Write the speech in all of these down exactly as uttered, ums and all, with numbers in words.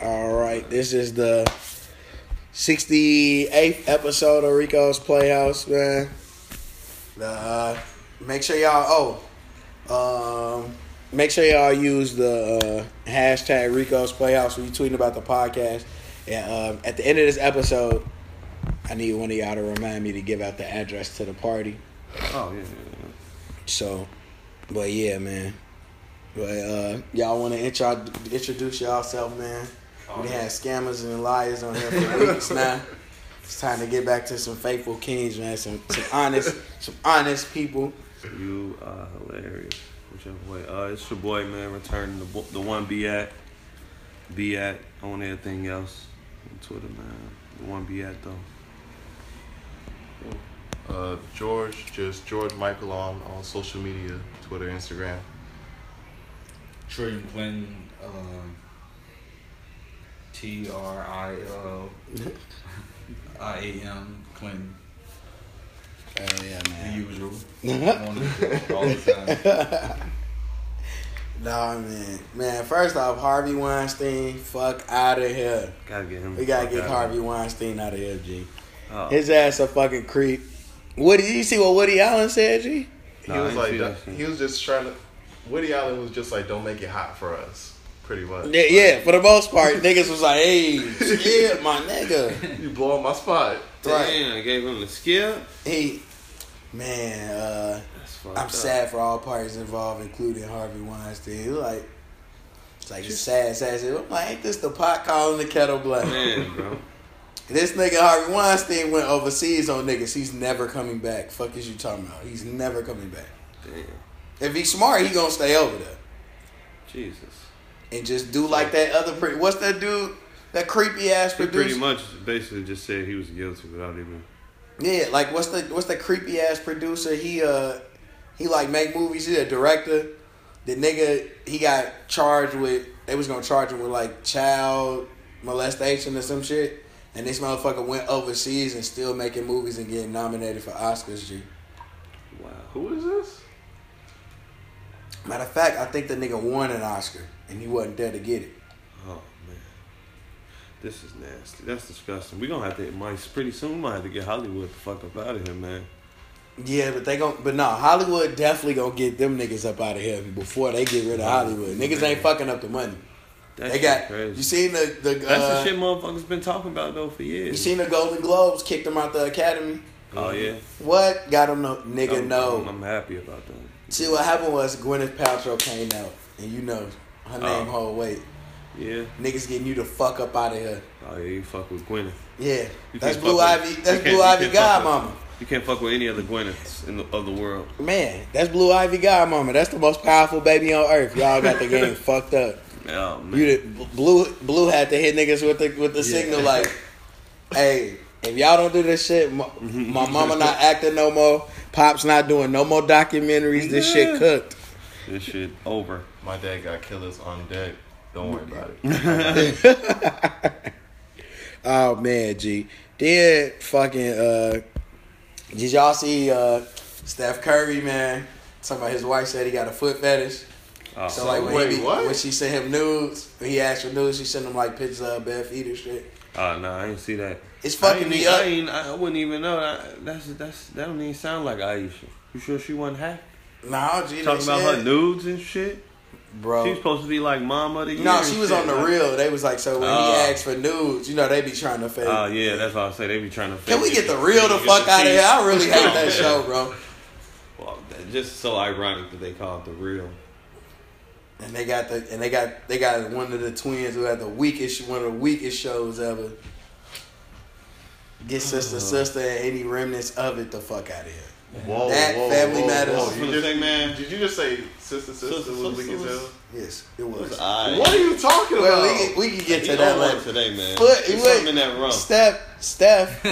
All right, this is the sixty-eighth episode of Rico's Playhouse, man. Uh, make sure y'all, oh, um, make sure y'all use the uh, hashtag Rico's Playhouse when you tweeting about the podcast. And um, at the end of this episode, I need one of y'all to remind me to give out the address to the party. Oh, yeah. So, but yeah, man. But uh, y'all want to intro- introduce yourself, man. Oh, we yeah. had scammers and liars on here for weeks now. It's time to get back to some faithful kings, man. Some some honest, some honest people. You are hilarious. Whichever way. Uh, it's your boy, man. Returning the the one be at, be at on everything else on Twitter, man. The one be at though. Uh, George, just George Michael on on social media, Twitter, Instagram. Troy and Quinn, um, T R I L I A M, Quinn. Oh, yeah, man. The usual. All the time. Nah, man. Man, first off, Harvey Weinstein, fuck out of here. Gotta get him. We gotta get Harvey Weinstein out of here, G. Oh. His ass a fucking creep. Woody, did you see what Woody Allen said, G? He nah, was like, he was just trying to... Woody Allen was just like, don't make it hot for us. Pretty much. Yeah, yeah, for the most part, niggas was like, hey, yeah, my nigga. You blowing my spot. Damn, right. I gave him the skip. He, man, uh, I'm up. Sad for all parties involved, including Harvey Weinstein. He was like, it's like, just sad, sad, sad. I'm like, ain't this the pot calling the kettle black? Man, bro. This nigga Harvey Weinstein went overseas on niggas. He's never coming back. Fuck is you talking about? He's never coming back. Damn. If he's smart, he gonna stay over there. Jesus. And just do like that other pretty. What's that dude? That creepy ass he producer. Pretty much, basically, just said he was guilty without even. Yeah, like what's the what's that creepy ass producer? He uh, he like make movies. He's a director. The nigga he got charged with. They was gonna charge him with like child molestation or some shit. And this motherfucker went overseas and still making movies and getting nominated for Oscars. G. Wow. Who is this? Matter of fact, I think the nigga won an Oscar, and he wasn't there to get it. Oh, man. This is nasty. That's disgusting. We're going to have to, Mike, pretty soon we might have to get Hollywood the fuck up out of here, man. Yeah, but they gon' but no, Hollywood definitely going to get them niggas up out of here before they get rid of Hollywood. Niggas man. ain't fucking up the money. That they got crazy. You seen the... the That's uh, the shit motherfuckers been talking about, though, for years. You seen the Golden Globes kicked them out the Academy? Oh, yeah. What? Got them no... Nigga, I'm, no. I'm, I'm happy about that. See, what happened was Gwyneth Paltrow came out, and you know her name, um, whole weight. Yeah. Niggas getting you the fuck up out of here. Oh, yeah, you fuck with Gwyneth. Yeah. You that's Blue Ivy. With, that's Blue Ivy Godmama. You can't fuck with any other Gwyneths in the, of the world. Man, that's Blue Ivy Godmama. That's the most powerful baby on earth. Y'all got the game fucked up. Oh, man. You did, Blue Blue had to hit niggas with the with the yeah. signal like, hey, if y'all don't do this shit, my, my mama not acting no more. Pop's not doing no more documentaries. This yeah. shit cooked. This shit over. My dad got killers on deck. Don't worry about it. Oh, man, G. Then fucking, uh, did y'all see uh, Steph Curry, man? Somebody, his wife said he got a foot fetish. Oh, so, like, when, wait, he, what? when she sent him nudes, when he asked for nudes, she sent him, like, pictures of bare feet and shit. Oh, uh, no, I didn't see that. It's fucking me up. I, ain't, I wouldn't even know. I, that's that's that don't even sound like Aisha. You sure she wasn't happy? Nah, G. Talking about said. her nudes and shit, bro. She was supposed to be like mama of the year. No, she was shit. on the real. They was like, so when uh, he asked for nudes, you know they be trying to fake. Oh uh, yeah, that's what I say. They be trying to fake. Can we get the real the fuck the out of here? I really hate that yeah. show, bro. Well, just so ironic that they call it the real. And they got the and they got they got one of the twins who had the weakest one of the weakest shows ever. Get Sister, Sister, and any remnants of it the fuck out of here. Whoa, that whoa, Family whoa, Matters. Whoa. You just, say, man, did you just say Sister, Sister, sister was weak as hell? Yes, it was. It was right. What are you talking well, about? We, we can get he to that later. Today, man. Foot, There's wait, something in that room. Steph, Steph,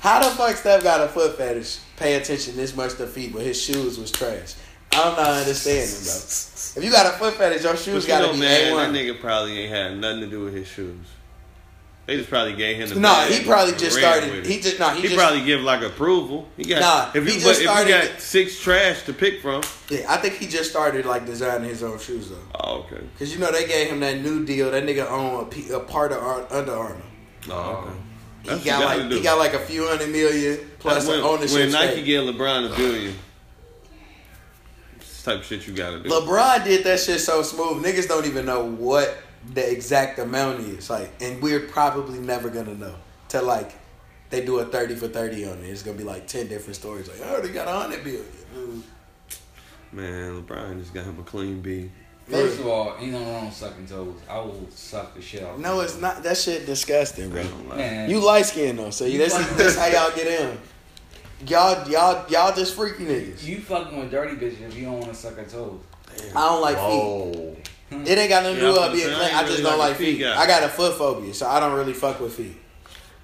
how the fuck Steph got a foot fetish? Pay attention this much to feet, but his shoes was trash. I'm not understanding, bro. If you got a foot fetish, your shoes you gotta know, be man, A one. That nigga probably ain't had nothing to do with his shoes. They just probably gave him the nah, bag. Nah, he probably just started. He just nah. He, he just, probably give like approval. He got nah. If you, he just if started, you got six trash to pick from. Yeah, I think he just started like designing his own shoes though. Oh, okay. Because you know they gave him that new deal. That nigga owned a, P, a part of Ar- Under Armour. Oh. Okay. That's he got like he got like a few hundred million plus when, ownership. When Nike gave LeBron a billion. This type of shit you gotta do. LeBron did that shit so smooth. Niggas don't even know what the exact amount is like, and we're probably never gonna know till like they do a thirty for thirty on it. It's gonna be like ten different stories. Like, oh, they got a hundred billion. Mm. Man, LeBron just got him a clean B. First of all, ain't nothing wrong with sucking toes. I will suck the shit out. No, it's not. That shit disgusting, bro. Like you light skin though, so you that's, that's how y'all get in. Y'all, y'all, y'all just freaky niggas. You fucking with dirty bitches if you don't want to suck her toes. Damn. I don't like Whoa. feet. It ain't got nothing to do with being clean. I just really don't like, like feet. feet. I got a foot phobia, so I don't really fuck with feet.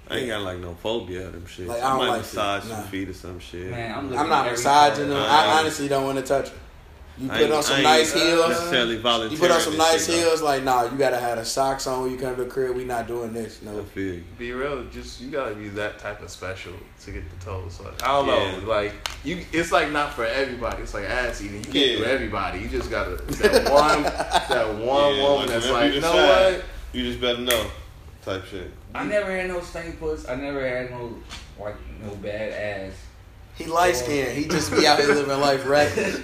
I ain't got like no phobia of them shit. Like, I don't I might like massage your nah. feet or some shit. Man, I'm, I'm not massaging them. I, I honestly don't want to touch them. You put on some nice heels. You put on some nice heels. Like, nah, you gotta have the socks on when you come to the crib. We not doing this. No. I feel you. Be real. Just you gotta be that type of special to get the toes. Like, I don't yeah. know. Like you, it's like not for everybody. It's like ass eating. You can't yeah. do everybody. You just gotta that one, that one yeah, woman that's like, you know what? You just better know. Type shit. I never had no stank puss. I never had no like no bad ass. He light skinned. He just be out here living life reckless.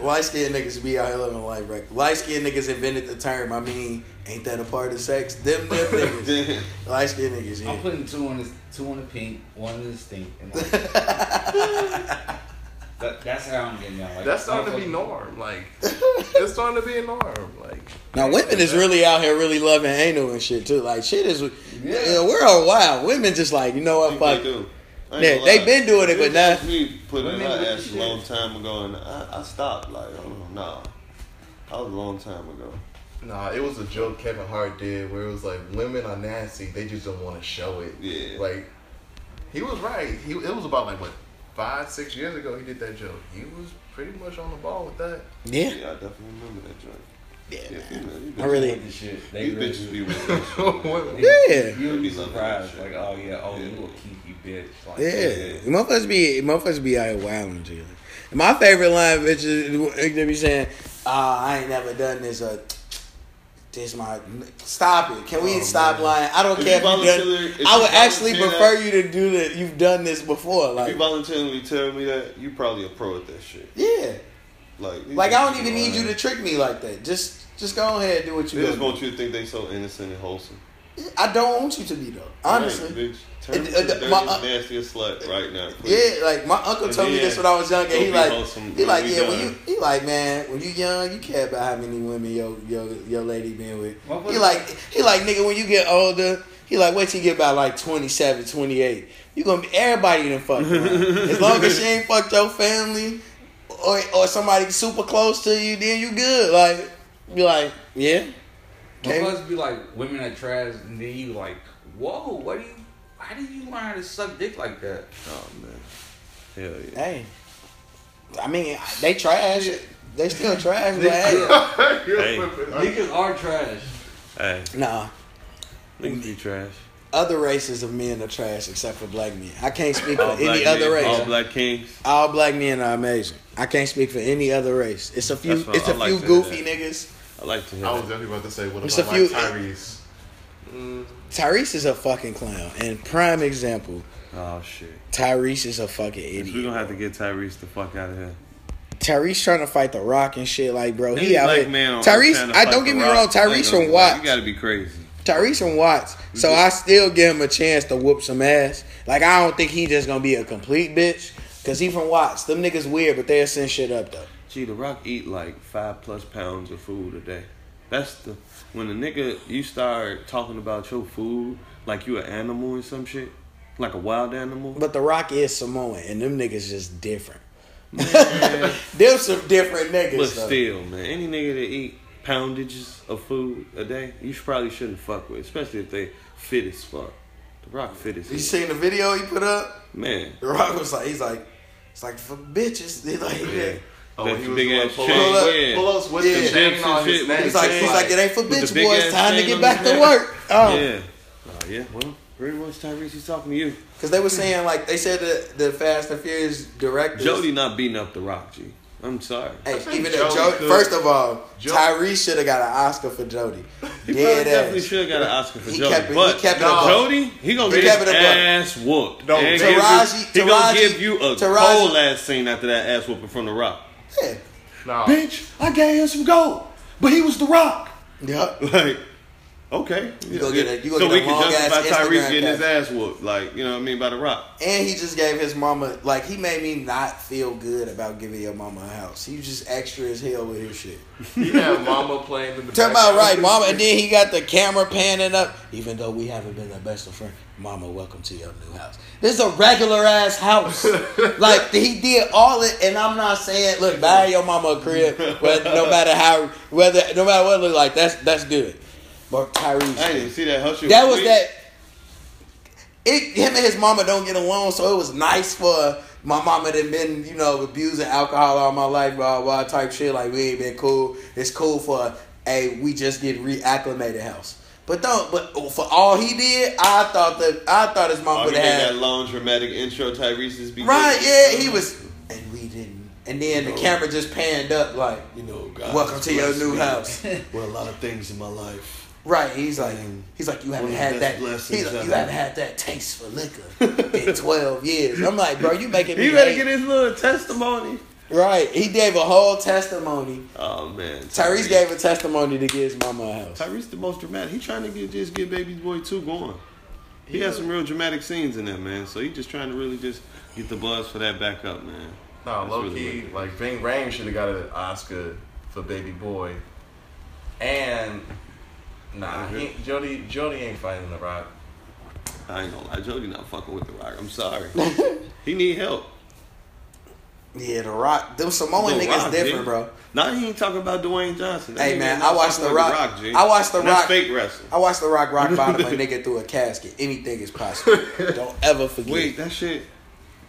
Light skinned niggas be out here living life reckless. Light skinned niggas invented the term. I mean, ain't that a part of sex? Them, them niggas. Light skinned niggas. Yeah. I'm putting two on the two on the pink, one in the stink. And one that, that's how I'm getting out. Like, that's starting to be norm. Like it's starting to be a norm. Like now, women is really out here really loving anal and shit too. Like shit is. Yeah, you know, we're all wild. Women just like you know what fuck. Yeah, they lie. been doing it, but now me put in my ass a long time ago, and I, I stopped. Like, oh, nah, that was a long time ago. Nah, it was a joke Kevin Hart did where it was like women are nasty, they just don't want to show it. Yeah, like he was right. He it was about like what five, six years ago he did that joke. He was pretty much on the ball with that. Yeah, yeah I definitely remember that joke. Yeah, yeah man. I really hate this shit. They you really bitches be with this. Yeah. You'll be surprised. Like, oh, yeah, oh, yeah. you a kinky bitch. Like, yeah. yeah. Motherfuckers be, motherfuckers be out here wilding to you. My favorite line, bitches, they be saying, uh, I ain't never done this. Uh, this my. Stop it. Can we oh, stop man. lying? I don't if care if you done if I would actually prefer that, you to do that. You've done this before. Like, if you voluntarily tell me that, you probably a pro at that shit. Yeah. Like, like I don't even need you to trick me like that. Just just go ahead and do what you do. They just want you to think they so innocent and wholesome. I don't want you to be though. Honestly. Right, turn it, it, the my, uh, nastiest slut right now. Please. Yeah, like my uncle told yeah, me this when I was young and he like wholesome. he like, yeah, done. when you he like, man, when you young, you care about how many women your your your lady been with. He like he like nigga when you get older, he like wait till you get about like twenty-seven, twenty-eight. You gonna be everybody done fuck around. As long as she ain't fucked your family. Or or somebody super close to you, then you good. Like, be like, yeah. Plus, be like women that trash, and then you like, whoa, what do you? How did you learn how to suck dick like that? Oh man, hell yeah. Hey, I mean, they trash. They still trash. But hey, hey. Niggas are trash. Hey, nah, niggas be trash. Other races of men are trash except for black men. I can't speak for any other race. All black kings. All black men are amazing. I can't speak for any other race. It's a few. It's a few goofy niggas. I like to hear. I was definitely about to say what about like Tyrese? Tyrese is a fucking clown and prime example. Oh shit. Tyrese is a fucking idiot. We're gonna have to get Tyrese the fuck out of here. Tyrese trying to fight The Rock and shit like bro. He out here. Tyrese. I don't get me wrong. Tyrese from Watts. You gotta be crazy. Tyrese and Watts, so I still give him a chance to whoop some ass. Like, I don't think he just gonna be a complete bitch, because he from Watts. Them niggas weird, but they'll send shit up, though. Gee, The Rock eat, like, five plus pounds of food a day. That's the... When a nigga, you start talking about your food like you an animal or some shit, like a wild animal. But The Rock is Samoan, and them niggas just different. Them some different niggas, But though. still, man, any nigga that eat poundages of food a day, you probably shouldn't fuck with, especially if they fit as fuck. The Rock fit as fuck. You seen the video he put up? Man. The Rock was like, he's like, it's like for bitches. They like, yeah. Oh, that he was big ass pull up, yeah. pull ups with yeah. the chain on his neck. He's like, he's like, it ain't for bitch boys. Time to get back to work. Oh. Yeah. Uh, yeah, well, pretty much Tyrese, he's talking to you. Because they were saying, like, they said the, the Fast and Furious directors. Jody not beating up The Rock, G. I'm sorry. Hey, even Jody, Jody, first of all, Jody. Tyrese should have got an Oscar for Jody. He Dead probably definitely should have got an Oscar for he Jody. Kept it, but he kept it no. Jody, he gonna he get his ass whooped. No, Taraji, Taraji, he gonna give you a Taraji. Cold ass scene after that ass whooping from The Rock. Yeah. No. Bitch, I gave him some gold, but he was The Rock. Yep. Like, okay. You go get it. You go so get we a can justify Tyrese Instagram getting his ass whooped, like, you know what I mean, by The Rock. And he just gave his mama, like, he made me not feel good about giving your mama a house. He was just extra as hell with his shit. He had mama playing in the Talking about right, mama, and then he got the camera panning up. Even though we haven't been the best of friends, mama, welcome to your new house. This is a regular ass house. Like, he did all it, and I'm not saying, look, buy your mama a crib, but no matter how, whether, no matter what it looks like, that's that's good. Or Tyrese. I didn't see that. Hush that was weird. That. It, him and his mama don't get along, so it was nice for my mama that been, you know, abusing alcohol all my life, blah, blah, type shit. Like, we ain't been cool. It's cool for a we just get reacclimated house. But don't. But for all he did, I thought that I thought his mama would have had that long dramatic intro. Tyrese's beginning. Right? Yeah, he was. And we didn't. And then you know, the camera just panned up, like, you know, God, welcome to your new me. House. Well, a lot of things in my life. Right, he's like, he's like, you haven't had that, he's like, you haven't had that taste for liquor in twelve years. I'm like, bro, you making me. He better get his little testimony. Right, he gave a whole testimony. Oh man, Tyrese, Tyrese gave a testimony to get his mama a house. Tyrese the most dramatic. He trying to get just get Baby Boy two going. He yeah. has some real dramatic scenes in there, man. So he just trying to really just get the buzz for that back up, man. No, low really key, wicked. Like Ving Rhames should have got an Oscar for Baby Boy, and. Nah, he, Jody, Jody ain't fighting The Rock. I ain't gonna lie, Jody not fucking with The Rock. I'm sorry. He need help. Yeah, The Rock. Them Samoan the niggas Rock, different, dude. Bro. Nah, he ain't talking about Dwayne Johnson. That hey man, I watched The Rock. The Rock G. I watched The and Rock. That's fake wrestling. I watched The Rock rock bottom a nigga through a casket. Anything is possible. Don't ever forget. Wait, that shit.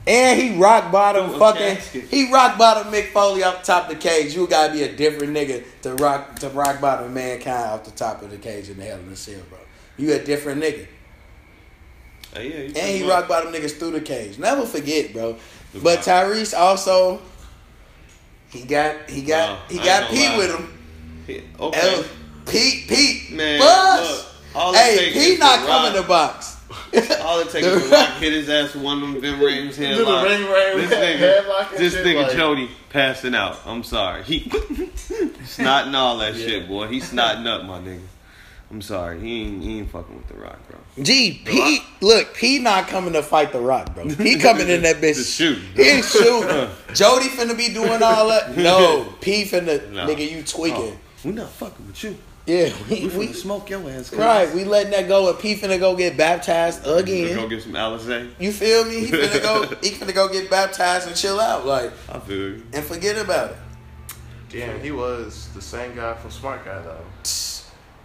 And he rock bottom fucking. He rock bottom Mick Foley off the top of the cage. You gotta be a different nigga to rock to rock bottom Mankind off the top of the cage in the Hell in the Cell, bro. You a different nigga. Uh, yeah, and he much. Rock bottom niggas through the cage. Never forget, bro. The but Tyrese also, he got he got no, he got Pete lie. With him. He, okay. And Pete Pete man. Look, all hey, Pete not coming to box. All it takes is Rock hit his ass with one of them Vin Rhames headlocks. Ring, ring, this nigga, this nigga like. Jody passing out. I'm sorry, he snotting all that yeah. shit, boy. He snotting up, my nigga. I'm sorry, he ain't, he ain't fucking with The Rock, bro. Gee, Pete, look, Pete not coming to fight The Rock, bro. He coming in that bitch to shoot. He ain't shooting. Jody finna be doing all that. No, Pete finna no. nigga, you tweaking. Oh, we not fucking with you. Yeah, we, we, we smoke your ass. Cause. Right, we letting that go, and P finna go get baptized again. He finna go get some Alice. You feel me? He finna go. He finna go get baptized and chill out, like. I feel you. And forget about it. Damn, he was the same guy from Smart Guy though.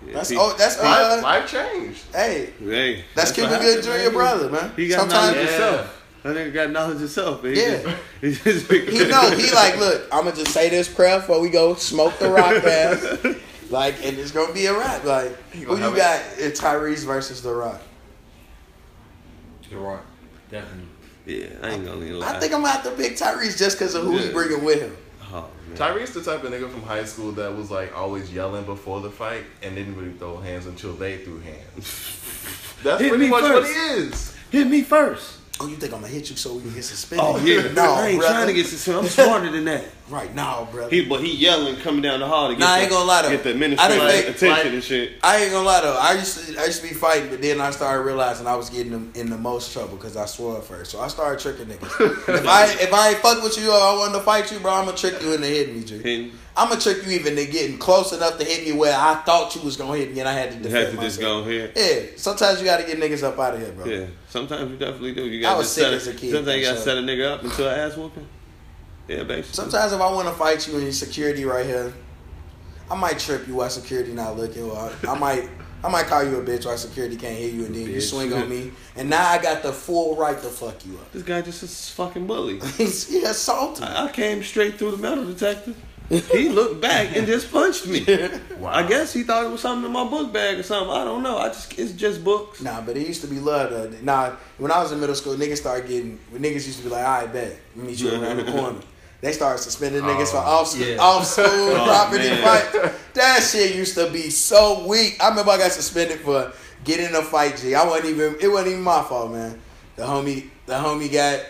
Yeah, that's Pete. Oh, that's uh, life, life changed. Hey, hey, that's, that's keeping good to your brother, man. He got sometimes knowledge himself. Yeah. That nigga got knowledge himself. He yeah, just, he just he know he like look. I'm gonna just say this prayer before we go smoke the rock ass. Like, and it's gonna be a wrap. Like, who you got? It's Tyrese versus The Rock. The Rock, definitely. Yeah, I ain't gonna lie. I think I'm gonna have to pick Tyrese just because of who yeah. he bringing with him. Oh, man. Tyrese, the type of nigga from high school that was like always yelling before the fight and didn't really throw hands until they threw hands. That's hit pretty much first. What he is. Hit me first. Oh, you think I'm gonna hit you so we can get suspended? Oh yeah, no, I ain't brother. Trying to get suspended. I'm smarter than that. Right now, brother. He but he yelling coming down the hall to get, nah, the, I ain't gonna lie, get the administrative think, attention like, and shit. I ain't gonna lie though. I used to I used to be fighting, but then I started realizing I was getting them in the most trouble because I swore at first. So I started tricking niggas. if I if I ain't fuck with you or I wanted to fight you, bro, I'm gonna trick you into hitting me, G. I'm gonna trick you even to getting close enough to hit me where I thought you was gonna hit me and I had to defend myself. You had to just go here. Yeah. Sometimes you gotta get niggas up out of here, bro. Yeah. Sometimes you definitely do. You gotta I was sick set as a kid. Sometimes you gotta sure. set a nigga up into an ass whooping. Yeah, basically. Sometimes if I wanna fight you and your security right here, I might trip you while security not looking. Or I, I might I might call you a bitch while security can't hear you and then bitch. You swing on me. And now I got the full right to fuck you up. This guy just is fucking bully. He assaulted me. I, I came straight through the metal detector. He looked back and just punched me. Wow. I guess he thought it was something in my book bag or something. I don't know. I just it's just books. Nah, but it used to be love. Though. Nah, when I was in middle school, niggas started getting niggas used to be like, all right, bet we meet you around the corner. They started suspending niggas oh, for off school, yeah. off school oh, property fights. That shit used to be so weak. I remember I got suspended for getting in a fight. G, I wasn't even. It wasn't even my fault, man. The homie, the homie got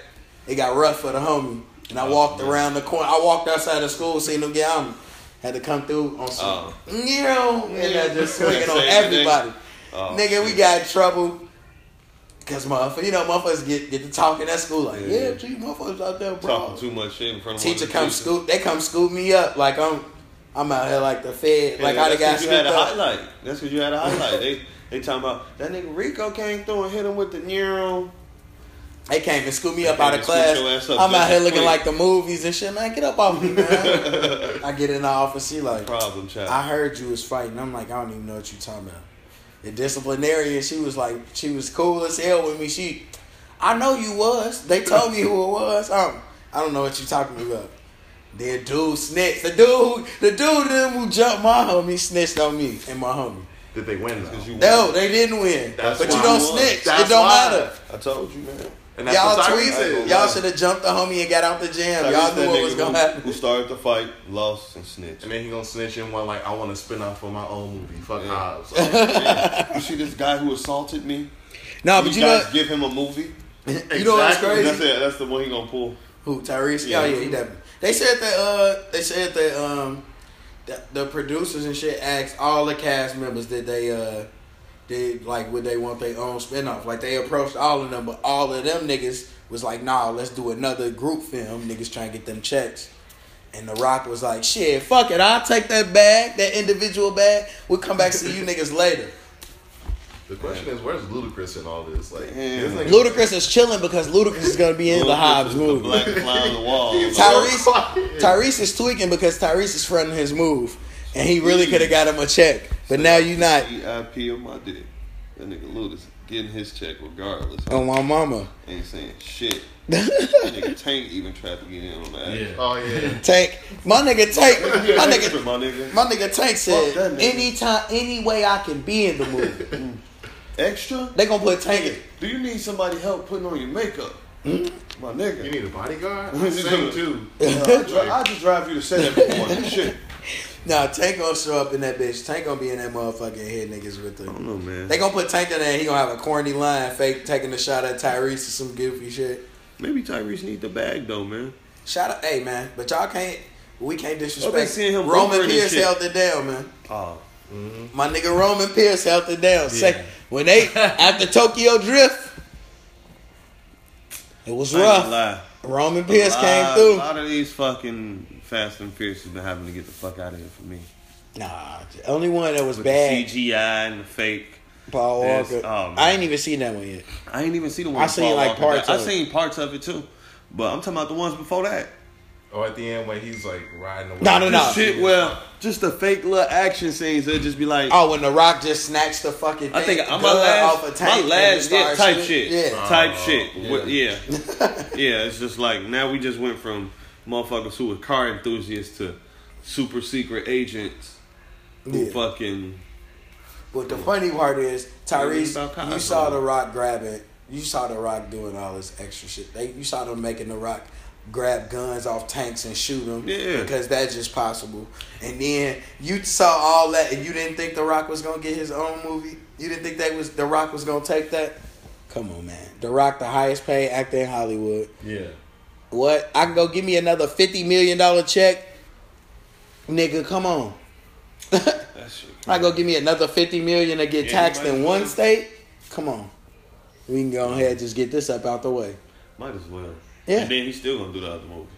it got rough for the homie. And I walked oh, around the corner. I walked outside of school, seen them get on. Had to come through on some, oh. you know, and yeah. I just swinging on everybody. Oh, nigga, shit. We got in trouble. Because, motherfuckers, you know, motherfuckers get, get to talking at schoking school. Like, yeah, yeah gee, motherfuckers out there, bro. Talking too much shit in front of teacher come scoop. They come scoop me up. Like, I'm I'm out here like the Fed. Yeah, like, I done got you had a highlight. That's because you had a highlight. they, they talking about, that nigga Rico came through and hit him with the neuro. They came and scooped me up out of class. I'm out here looking like the movies and shit. Man, get up off me, man. I get in the office. She like, problem child. I heard you was fighting. I'm like, I don't even know what you talking about. The disciplinarian, she was like, she was cool as hell with me. She, I know you was. They told me who it was. Um, I don't know what you talking about. Then dude snitched. The dude, the dude who jumped my homie snitched on me and my homie. Did they win though? You no, they didn't win. That's but you don't snitch. That's it don't why. Matter. I told you, man. Y'all tweeted. Y'all should have jumped the homie and got out the jam. Tyrese Y'all knew what was going to happen. Who started the fight, lost, and snitched. And then he going to snitch and went like, I want to spin off for my own movie. Fuck Hobbs. Yeah. Yeah. You see this guy who assaulted me? No, but you, you guys know, give him a movie? You exactly. know what's crazy? That's, it. That's the one he going to pull. Who, Tyrese? Yeah, oh, yeah, he definitely. They said that, uh, they said that, um, the, the producers and shit asked all the cast members that they, uh, They, like, would they want their own spinoff? Like, they approached all of them, but all of them niggas was like, nah, let's do another group film. Niggas trying to get them checks. And The Rock was like, shit, fuck it. I'll take that bag, that individual bag. We'll come back to you niggas later. The question is, where's Ludacris in all this? Like, like Ludacris is chilling because Ludacris is going to be in the Hobbs movie. Black fly on the wall. Tyrese, Tyrese is tweaking because Tyrese is fronting his move. And he really could have got him a check. But so now you're not. E I P on my dick. That nigga Ludacris getting his check regardless. On my mama. Ain't saying shit. That nigga Tank even tried to get in on that. Yeah. Oh, yeah. Tank. My nigga Tank. My nigga, my nigga. My nigga Tank said, nigga. Anytime, any way I can be in the movie. Extra? They gonna put Tank in. Do you need somebody help putting on your makeup? Mm-hmm. My nigga. You need a bodyguard? Same too. Uh, I, dri- I just drive you to set every morning. Shit. Nah, Tank gonna show up in that bitch. Tank gonna be in that motherfucking head niggas with the. I don't know, man. They gonna put Tank in there and he gonna have a corny line, fake taking a shot at Tyrese or some goofy shit. Maybe Tyrese need the bag though, man. Shout out, hey man, but y'all can't. We can't disrespect. They seeing him Roman Pierce held it down, man. Oh, mm-hmm. My nigga Roman Pierce held it down. Yeah. Second, when they after Tokyo Drift, it was I rough. Ain't lie. Roman Pierce lot, came through. A lot of these fucking. Fast and Furious has been having to get the fuck out of here for me. Nah, the only one that was with bad. The C G I and the fake. Paul Walker. Oh, I ain't even seen that one yet. I ain't even seen the one. I seen Paul like Walker parts. Of I seen it. Parts of it too, but I'm talking about the ones before that. Or at the end when he's like riding away. No, no, no. Shit, well, just the fake little action scenes. They'll just be like, oh, when The Rock just snatched the fucking. Thing, I think I'm my last, off a tank my last yeah, type shit, shit. Yeah. Uh, type shit. Yeah, yeah. Yeah. It's just like now we just went from. Motherfuckers who were car enthusiasts to super secret agents who yeah. fucking. But the funny part is, Tyrese, you saw The Rock grab it. You saw The Rock doing all this extra shit. They, you saw them making The Rock grab guns off tanks and shoot them. Yeah. Because that's just possible. And then you saw all that and you didn't think The Rock was going to get his own movie? You didn't think that was The Rock was going to take that? Come on, man. The Rock, the highest paid actor in Hollywood. Yeah. What? I can go give me another fifty million dollars check? Nigga, come on. I go give me another fifty million dollars to get yeah, taxed in one state? Come on. We can go ahead and just get this up out the way. Might as well. Yeah. And then he's still going to do the other movie.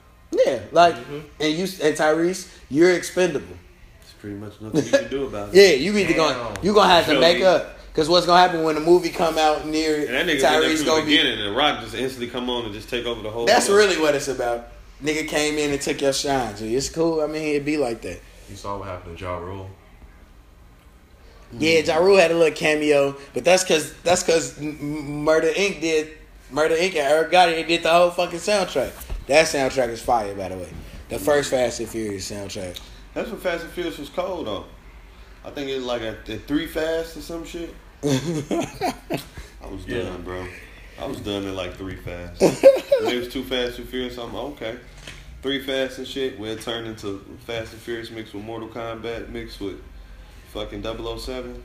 Yeah. Like, mm-hmm. and you and Tyrese, you're expendable. There's pretty much nothing you can do about it. Yeah, you either gonna, you're going to have to make up. Because what's going to happen when the movie come out near it, and that Tyrese going to be... And The Rock just instantly come on and just take over the whole... That's world. Really what it's about. Nigga came in and took your shine, G. It's cool. I mean, it'd be like that. You saw what happened to Ja Rule. Yeah, Ja Rule had a little cameo, but that's because that's because Murder Incorporated did... Murder Incorporated and Eric Gotti did the whole fucking soundtrack. That soundtrack is fire, by the way. The first Fast and Furious soundtrack. That's what Fast and Furious was called, though. I think it was like a, a three Fast or some shit. I was yeah. done, bro. I was done at like three Fast. It was two Fast and Furious. I'm okay. Three Fast and shit. We'll turn into Fast and Furious mixed with Mortal Kombat mixed with fucking double oh seven.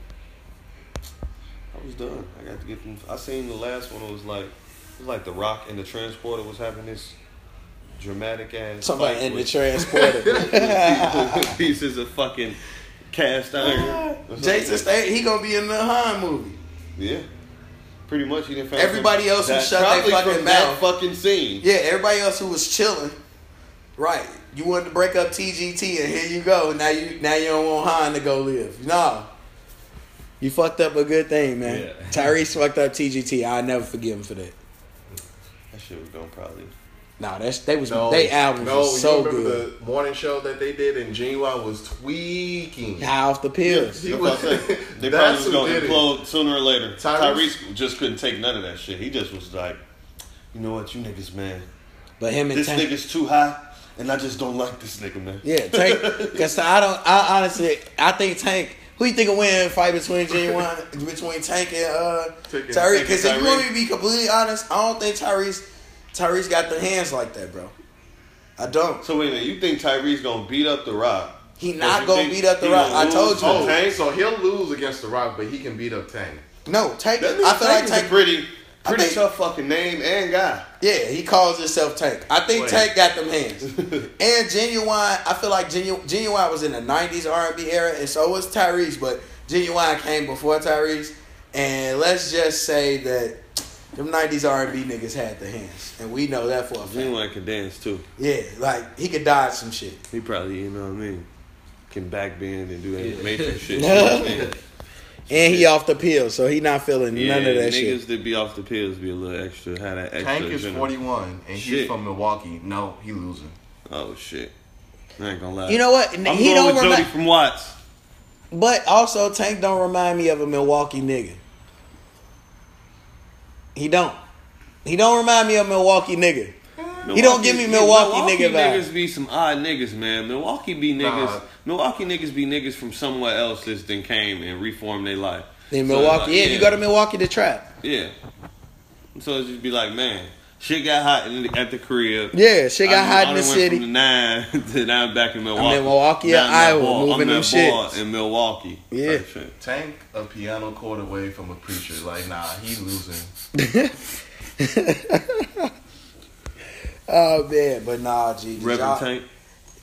I was done. I got to get them. I seen the last one. It was like it was like The Rock and the Transporter was having this dramatic ass. Somebody in the Transporter. Pieces, pieces of fucking cast iron. Jason Statham, he gonna be in the Han movie. Yeah. Pretty much. He didn't everybody else who shut their fucking mouth. Fucking scene. Yeah, everybody else who was chilling. Right. You wanted to break up T G T and here you go. Now you now you don't want Han to go live. Nah. You fucked up a good thing, man. Yeah. Tyrese fucked up T G T. I'll never forgive him for that. That shit was gonna probably. Nah, that's they was no, they albums no, was so you remember good. The morning show that they did and Ginuwine was tweaking. High off the pills. Yeah, he was, they probably was gonna implode it. Sooner or later. Tyrese, Tyrese just couldn't take none of that shit. He just was like, you know what, you niggas, man. But him and this Tank, nigga's too high, and I just don't like this nigga, man. Yeah, Tank. Because I don't. I honestly, I think Tank. Who you think will win a fight between Ginuwine, between Tank and uh, Tyrese? Because if you want me to be completely honest, I don't think Tyrese. Tyrese got the hands like that, bro. I don't. So wait a minute, you think Tyrese gonna beat up The Rock? He not gonna beat up The Rock. I told you. Oh, Tank, so he'll lose against The Rock, but he can beat up Tank. No, Tank. I feel like Tank is a pretty, pretty tough fucking name and guy. Yeah, he calls himself Tank. I think wait. Tank got them hands. And Ginuwine, I feel like Genu- Ginuwine was in the nineties R and B era, and so was Tyrese, but Ginuwine came before Tyrese. And let's just say that them nineties R and B niggas had the hands, and we know that for a fact. Ginuwine can dance too. Yeah, like he could dodge some shit. He probably, you know what I mean, can backbend and do animation yeah. shit. You know what I mean? And he off the pills, so he not feeling yeah, none of that niggas shit. Niggas that be off the pills be a little extra. How that extra? Tank is forty-one, and shit. He's from Milwaukee. No, he losing. Oh shit! I ain't gonna lie. You know what? I'm he going don't with remi- Jody from Watts. But also, Tank don't remind me of a Milwaukee nigga. He don't. He don't remind me of Milwaukee nigga. Milwaukee, he don't give me Milwaukee, yeah, Milwaukee nigga vibes. Niggas be some odd niggas, man. Milwaukee be niggas. Nah. Milwaukee niggas be niggas from somewhere else that's then came and reformed their life. In so Milwaukee, like, yeah, yeah, you go to Milwaukee to trap. Yeah. So it just be like, man, shit got hot in the, at the crib. Yeah, shit got I, hot I in the city. From the nine to now I'm back in Milwaukee. I'm in Milwaukee, or Iowa, ball, moving them shit. In Milwaukee. Yeah. Shit. Tank a piano chord away from a preacher. Like, nah, he losing. Oh man, but nah, G. Reverend Tank.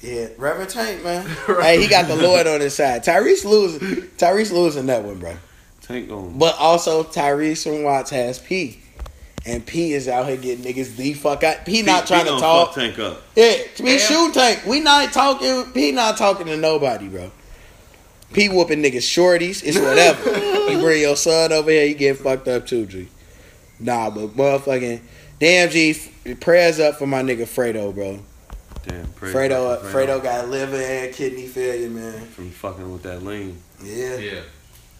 Yeah, Reverend Tank, man. Hey, he got the Lord on his side. Tyrese losing. Tyrese losing that one, bro. Tank on. But also, Tyrese from Watts has P, and P is out here getting niggas the fuck out. P, P not trying P to talk. Fuck Tank up. Yeah, we shoot Tank. We not talking. P not talking to nobody, bro. P whooping niggas shorties. It's whatever. You bring your son over here, you get fucked up too, G. Nah, but motherfucking damn, G. Prayers up for my nigga Fredo, bro. Damn, praise Fredo, Fredo. Fredo got liver and kidney failure, man. From fucking with that lean. Yeah. Yeah.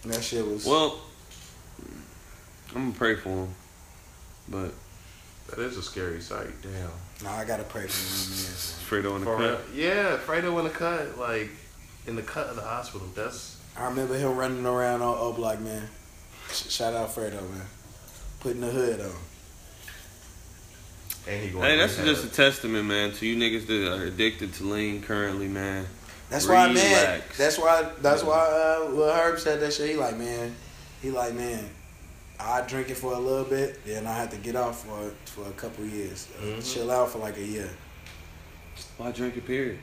That shit was. Well, I'm gonna pray for him, but that is a scary sight. Damn. Nah, I gotta pray for him. Man. Fredo in the for cut. Real? Yeah, Fredo in the cut, like in the cut of the hospital. That's. I remember him running around on O Block, man. Shout out Fredo, man. Putting the hood on. And he going hey, that's just a testament, man, to you niggas that are addicted to lean currently, man. That's Relax. why, man. That's why. That's yeah. why. Uh, Lil Herb said that shit. He like, man. He like, man. I drink it for a little bit, then I have to get off for for a couple years, mm-hmm. chill out for like a year. Why drink it? Period.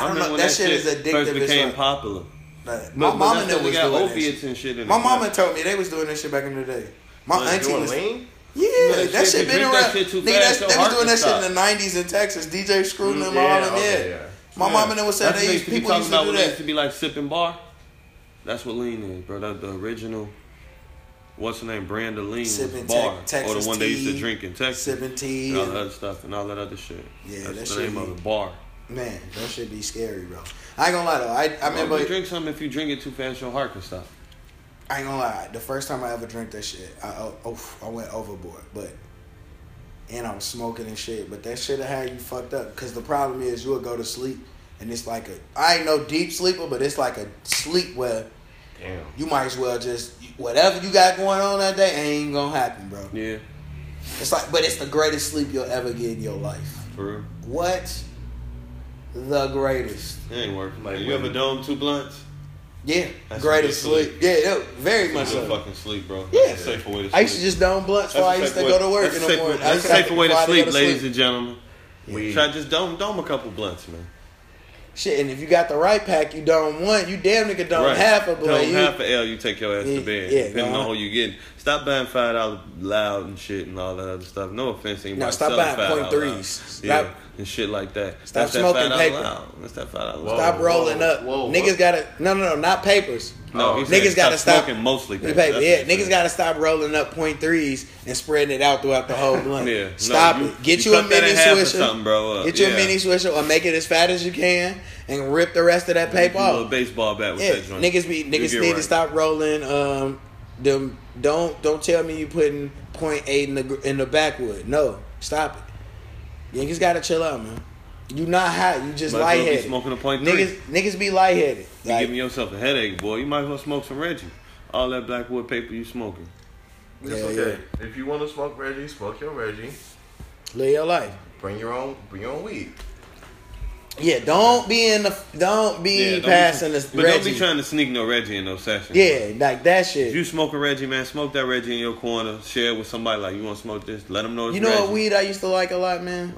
I don't I know. That, that shit is addictive. First became like, popular. Like, no, my mama knew was got doing opiates and shit. In my mama told me they was doing that shit back in the day. My well, auntie was. Lean? Yeah, you know, that shit been around. That shit too nigga, fast, that, they was doing that stop. shit in the nineties in Texas. D J screwed them mm, yeah, all in okay, yeah. My yeah. mama and them was saying they used, people used to do that. Used to be like sipping bar. That's what lean is, bro. That's the original. What's the name? Brand of lean sipping was the bar, te- Texas or the one tea, they used to drink in Texas. Sipping tea and all that other stuff and all that other shit. Yeah, that's that the shit name be, of the bar. Man, that shit be scary, bro. I ain't gonna lie though. I I well, remember. If you drink something, if you drink it too fast, your heart can stop. I ain't gonna lie. The first time I ever drank that shit, I oh, I went overboard. But and I was smoking and shit. But that shit had you fucked up. Because the problem is you would go to sleep and it's like a, I ain't no deep sleeper, but it's like a sleep where damn, you might as well just, whatever you got going on that day ain't going to happen, bro. Yeah. It's like, but it's the greatest sleep you'll ever get in your life. For real? What? The greatest. It ain't working. Like, you ever dome two blunts? Yeah. That's greatest sleep. sleep. Yeah, very much so. Fucking sleep, bro. Yeah. That's a safer way to sleep. I used to just dome blunts before I used to go to work in the morning. That's a safer way to sleep, ladies and gentlemen. We try to just dome, dome a couple blunts, man. Shit, and if you got the right pack, you don't want, you damn nigga don't right. half a blow. Don't half a L, you take your ass yeah, to bed. Yeah, depending on who you getting. Stop buying five dollars loud and shit and all that other stuff. No offense, anybody. No, stop buying point threes. Stop. Yeah, and shit like that. Stop That's smoking that paper. Loud. That's that five dollars loud. Stop rolling whoa, up. Whoa, whoa, niggas got to, no, no, no, not papers. No, oh, niggas got to stop. Smoking mostly paper. paper. Yeah, niggas got to stop rolling up point threes and spreading it out throughout the whole blunt. yeah, stop no, it. Get you, you, you a mini swisher. Bro, Get you yeah. a mini swisher or make it as fat as you can and rip the rest of that paper off. A little baseball bat with yeah. that joint. Niggas be niggas need right. to stop rolling. Um, them don't don't tell me you putting point eight in the in the backwood. No, stop it. Niggas got to chill out, man. You not hot. You just lightheaded. Be smoking a point three. Niggas, niggas be lightheaded. You like, giving yourself a headache, boy. You might as well smoke some Reggie. All that blackwood paper you smoking. It's yeah, okay. Yeah. If you want to smoke Reggie, smoke your Reggie. Live your life. Bring your own. Bring your own weed. Yeah, don't be in the. Don't be yeah, don't passing be, the. But Reggie. Don't be trying to sneak no Reggie in no session. Yeah, bro. Like that shit. If you smoke a Reggie, man, smoke that Reggie in your corner. Share it with somebody. Like you want to smoke this? Let them know. It's you know Reggie. What weed I used to like a lot, man.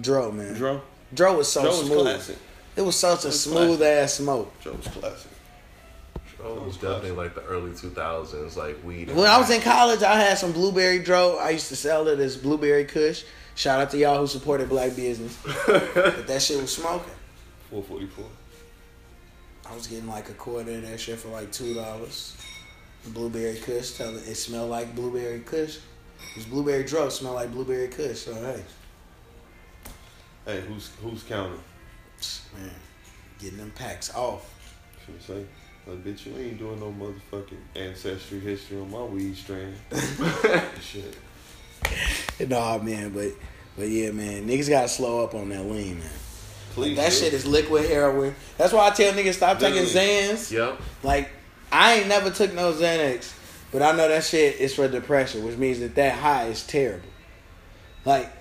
Dro, man. Dro? Dro was so Dro was smooth. Classic. It was such a was smooth classic. Ass smoke. Dro was classic. Dro was, was definitely classic. Like the early two thousands, like weed. When I was in college, I had some blueberry Dro. I used to sell it as blueberry Kush. Shout out to y'all who supported black business. But that shit was smoking. four forty-four. I was getting like a quarter of that shit for like two dollars. Blueberry Kush. Tell it, it smelled like blueberry Kush. It was blueberry Dro. Smelled like blueberry Kush. So, hey. Hey, who's who's counting? Man, getting them packs off. You know what I'm saying? Like, bitch, you ain't doing no motherfucking ancestry history on my weed strand. Shit. Nah, man, but but yeah, man, niggas gotta slow up on that lean, man. Please. Like, that shit is liquid heroin. That's why I tell niggas stop Dang. taking Xans. Yep. Like, I ain't never took no Xanax, but I know that shit is for depression, which means that that high is terrible. Like.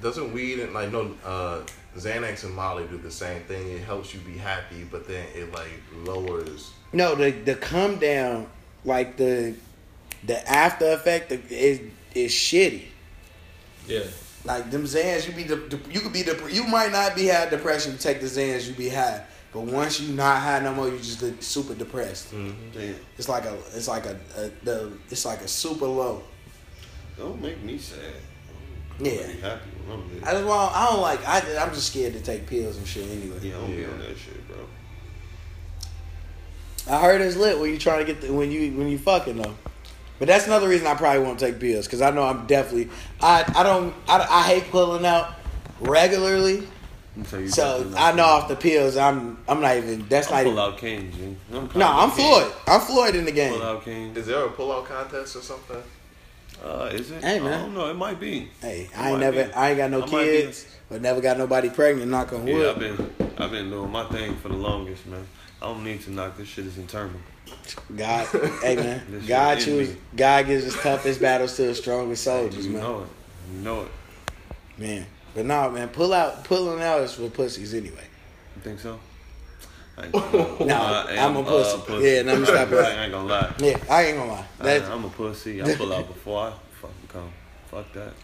Doesn't weed and like no uh, Xanax and Molly do the same thing? It helps you be happy, but then it like lowers. No, the the come down, like the the after effect is is shitty. Yeah, like them Xans, you be de- you could be dep- you might not be high depression. You take the Xans, you be high, but once you not high no more, you just look super depressed. Mm-hmm. Yeah. It's like a it's like a, a the it's like a super low. Don't make me sad. Yeah, happy I just want. I don't like. I I'm just scared to take pills and shit anyway. Yeah, I don't yeah. be on that shit, bro. I heard it's lit when you trying to get the, when you when you fucking though, but that's another reason I probably won't take pills because I know I'm definitely I I don't I, I hate pulling out regularly. So, so I know off the pills I'm I'm not even that's I'm not pull even, out King G. I'm no, I'm King. Floyd. I'm Floyd in the game. Pull out King. Is there a pull out contest or something? Uh, is it? Hey, man. I don't know. It might be. Hey, it I ain't never. Be. I ain't got no I kids, but never got nobody pregnant. Knock on wood. Yeah, I've been, I've been doing my thing for the longest, man. I don't need to knock. This shit is internal. God, hey man, this God chooses. God gives his toughest battles to the strongest soldiers, you man. You know it. You know it, man. But no, nah, man. Pull out, pulling out is for pussies anyway. You think so? I ain't gonna lie. Nah, I am I'm a pussy. Uh, pussy. Yeah, let me stop it. I ain't gonna lie. Yeah, I ain't gonna lie. That's... I, I'm a pussy. I pull out before I fucking come. Fuck that.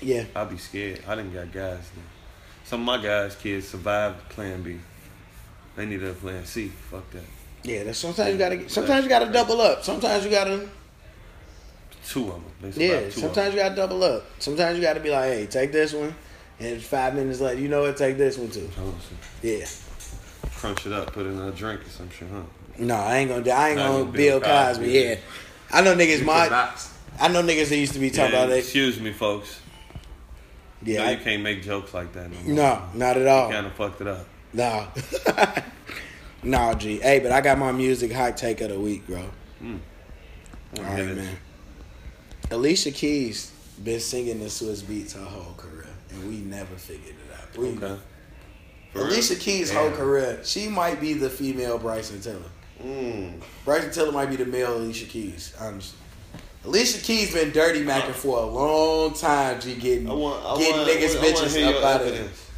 Yeah. I be scared. I didn't got guys. Now. Some of my guys' kids survived Plan B. They needed a Plan C. Fuck that. Yeah, that's sometimes yeah. you gotta. Sometimes you gotta double up. Sometimes you gotta. Two of them. They yeah. Two sometimes of them. You gotta double up. Sometimes you gotta be like, hey, take this one, and five minutes later, you know what? Take this one too. Yeah. Crunch it up, put it in a drink or some shit, huh? No, I ain't gonna. I ain't gonna, gonna Bill Cosby. Cosby. Yeah, I know niggas. My, I know niggas that used to be talking yeah, about that. Excuse me, folks. Yeah, no, I, you can't make jokes like that no more. No, not at all. You kind of fucked it up. No, no, G. Hey, but I got my music hot take of the week, bro. Mm. All right, man. Alicia Keys been singing the Swiss Beats her whole career, and we never figured it out. We, okay. Alicia Keys' Damn. whole career, she might be the female Bryson Tiller. Mm. Bryson Tiller might be the male Alicia Keys, honestly. Alicia Keys been dirty macking for a long time. She getting, I want, I getting want, niggas want, bitches up out of this.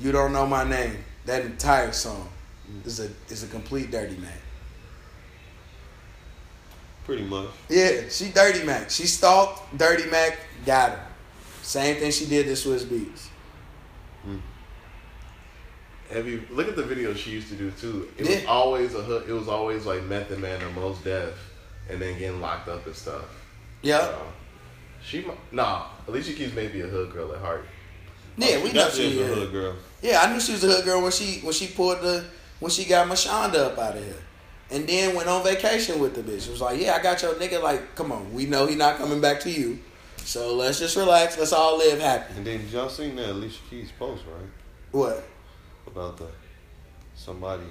You Don't Know My Name. That entire song mm. is a is a complete dirty mac. Pretty much. Yeah, she dirty mac. She stalked dirty mac, got her. Same thing she did to Swiss Beats. Mm. Have you look at the videos she used to do too? It yeah. was always a hook. It was always like Method Man or Mos Def, and then getting locked up and stuff. Yeah. So, she nah. Alicia Keys may be a hood girl at heart. Yeah, oh, we know she was a hood girl. Yeah, I knew she was a hood girl when she when she pulled the when she got Mashonda up out of here, and then went on vacation with the bitch. It was like, yeah, I got your nigga. Like, come on, we know he not coming back to you, so let's just relax. Let's all live happy. And then y'all seen that Alicia Keys post, right? What? About the somebody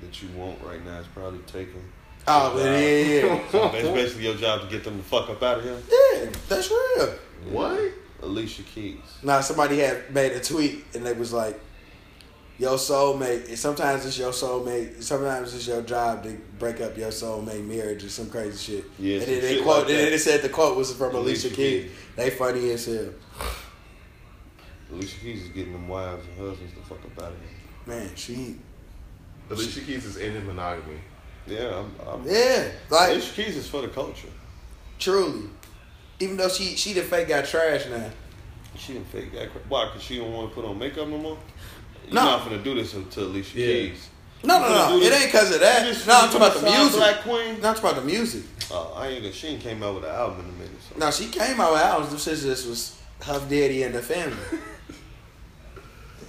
that you want right now is probably taking. Oh, but yeah, yeah. So it's basically your job to get them the fuck up out of here. Yeah, that's real. Yeah. What? Alicia Keys. Nah, somebody had made a tweet and they was like, "Your soulmate." Sometimes it's your soulmate. Sometimes it's your job to break up your soulmate marriage or some crazy shit. Yeah. And then they quote. Like and then it said the quote was from Alicia, Alicia Keys. Keys. They funny as hell. Alicia Keys is getting them wives and husbands the fuck up out of here. Man, she. Alicia Keys is ending monogamy. Yeah, I'm, I'm. Yeah, like Alicia Keys is for the culture. Truly, even though she she done fake got trash now. She done fake got why? Cause she don't want to put on makeup no more. You're no. not finna do this until Alicia yeah. Keys. No, no, no, no. It ain't cause of that. Just, no, I'm talking about the music. Black Queen. No, I'm talking about the music. Oh, I ain't. She ain't came out with an album in a minute. So. No, she came out with albums. This is this was Huff Daddy and the Family.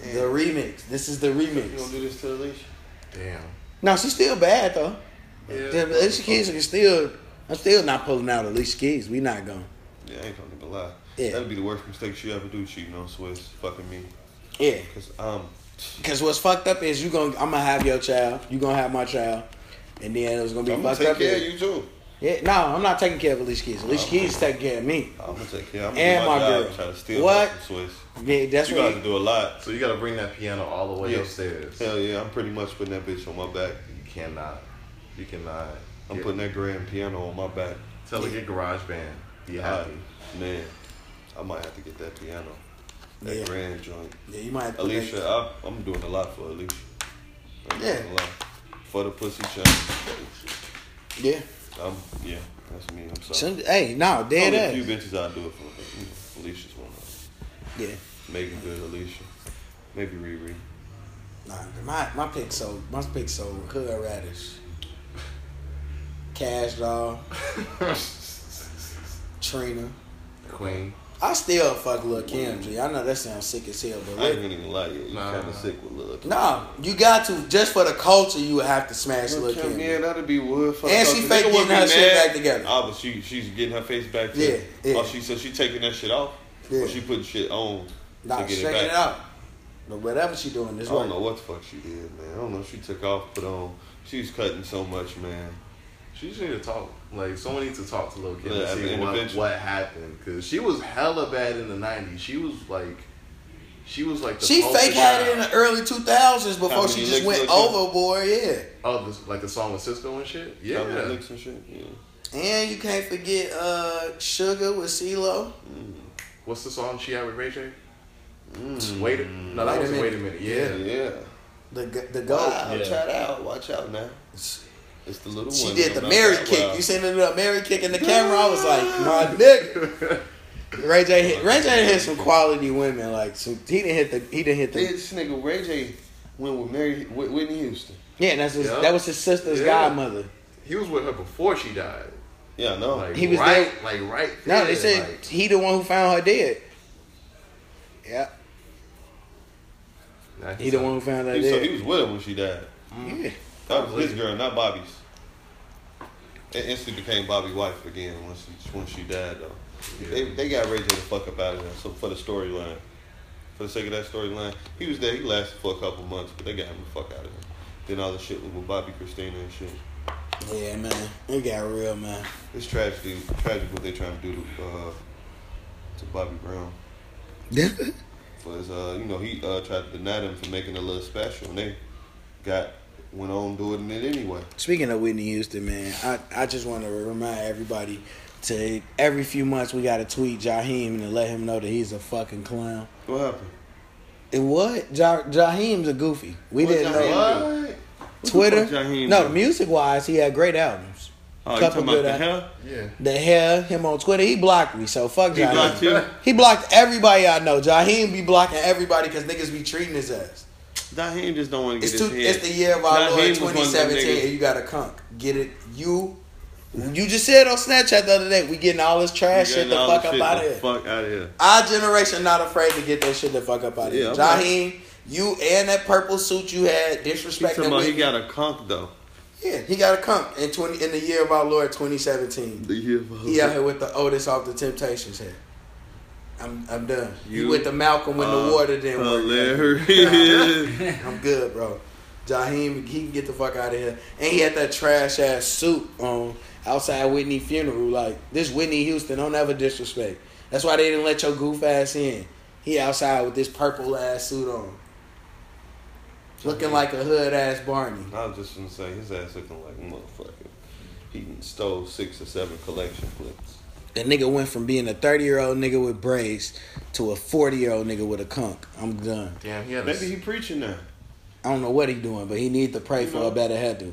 The remix. This is the remix. You gonna do this to Alicia? Damn. No, she's still bad though. Yeah. Alicia Keys is still. I'm still not pulling out Alicia Keys. We not going. Yeah, I ain't gonna even lie. Yeah. That'd be the worst mistake she ever do. Cheating on Swiss, fucking me. Yeah. Cause um. Cause what's fucked up is you gonna. I'm gonna have your child. You gonna have my child, and then it's gonna be I'm fucked gonna up. Take care of you too. Yeah, no, I'm not taking care of Alicia Keys. Alicia I'm Keys is taking care of me. I'm gonna take care of my and my girl. Try to steal what? Swiss. Yeah, that's you what you gotta do a lot. So you gotta bring that piano all the way yeah. upstairs. Hell yeah, I'm pretty much putting that bitch on my back. You cannot, you cannot. I'm yeah. putting that grand piano on my back. Tell her get Garage Band. Be happy, I, man. I might have to get that piano, that yeah. grand joint. Yeah, you might. Have to Alicia, that. I, I'm doing a lot for Alicia. I'm yeah, doing a lot. For the pussy child. Yeah. Um, yeah, that's me. I'm sorry. Some, hey, no, dead ass. Only a few bitches I do it for. Alicia's one of them. Yeah. Megan Good, Alicia, maybe Riri. Nah, my my pick so my pick so Hood Radish, Cash Doll, Trina, Queen. I still fuck Lil Kim G. I know that sounds sick as hell, but I ain't even like it. You nah, kind of nah. sick with Lil Kim. Nah, you got to just for the culture. You would have to smash Lil, Lil Kim. Kim. Yeah, that'd be wood. Fuck and she fake getting her mad. Shit back together. Oh, but she she's getting her face back. Too. Yeah, yeah. Oh, she so she taking that shit off. Yeah. Or she putting shit on. Nah, she's taking it out. No, whatever she doing this. I don't right. know what the fuck she did, man. I don't know. She took off, put on. She's cutting so much, man. She just need to talk. Like, someone needs to talk to Lil' Kim yeah, and see what, what happened. Because she was hella bad in the nineties. She was like... She was like the... She fake had it in the early two thousands before she just went overboard, yeah. Oh, this, like the song with Sister and shit? Yeah. And, shit? yeah. and you can't forget uh, Sugar with CeeLo. Mm. What's the song she had with Ray J? Mm. Wait a... No, that was Wait a Minute. Yeah. Yeah. yeah. The, the goat. Wow, yeah. Try it out. Watch out now. It's, It's the little she one. She did the Mary kick. Well. You seen the little Mary kick in the camera? I was like, my nigga. Ray J hit. Ray J hit some quality women. Like some, he didn't hit the. He didn't hit the. This nigga Ray J went with Mary with Whitney Houston. Yeah, and that's his, yeah. that was his sister's yeah. godmother. He was with her before she died. Yeah, no, like, he was right, there. Like right. There, no, they said like, he the one who found her dead. Yeah. Nah, he he the one who found her he, dead. So he was with her when she died. Mm. Yeah. That was his girl, not Bobby's. It instantly became Bobby's wife again once she, when she died, though. Yeah. They they got Ray J the fuck up out of there. So for the storyline, for the sake of that storyline, he was there. He lasted for a couple months, but they got him the fuck out of there. Then all the shit was with Bobby Christina and shit. Yeah, man, it got real, man. It's tragedy, tragic what they're trying to do to uh, to Bobby Brown. For his, uh, you know, he uh, tried to deny them for making a little special, and they got went on doing it anyway. Speaking of Whitney Houston, man, I, I just want to remind everybody to every few months we got to tweet Jaheim and let him know that he's a fucking clown. What happened? And what? Ja, Jaheim's a goofy. We what didn't Jaheim know. What? Twitter. Jaheim no, music-wise, he had great albums. Oh, you talking about the hair? Yeah. The hair, him on Twitter, he blocked me, so fuck Jaheim. He blocked you? He blocked everybody I know. Jaheim be blocking everybody because niggas be treating his ass. Jaheim just don't want to get it's his too, head. It's the year of our Lord twenty seventeen, and you got a conk. Get it? You you just said on Snapchat the other day, we getting all this trash shit the fuck up out of here. Fuck out of here. Our generation not afraid to get that shit the fuck up out of yeah, here. Jaheim, you and that purple suit you had, disrespecting. He got a conk, though. Yeah, he got a comp in twenty in the year of our Lord twenty seventeen. The year of our Lord. He out here with the Otis off the Temptations head. I'm I'm done. You he with the Malcolm when uh, the water didn't hilarious. Work. Hilarious. I'm good, bro. Jaheim, he can get the fuck out of here. And he had that trash ass suit on outside Whitney funeral. Like this Whitney Houston, don't ever disrespect. That's why they didn't let your goof ass in. He outside with this purple ass suit on. Looking like a hood ass Barney. I was just gonna say his ass looking like a motherfucker. He stole six or seven collection flips. That nigga went from being a thirty year old nigga with braids to a forty year old nigga with a conk. I'm done. Damn, he had maybe a... he preaching now. I don't know what he doing, but he needs to pray you for know, a better hairdo.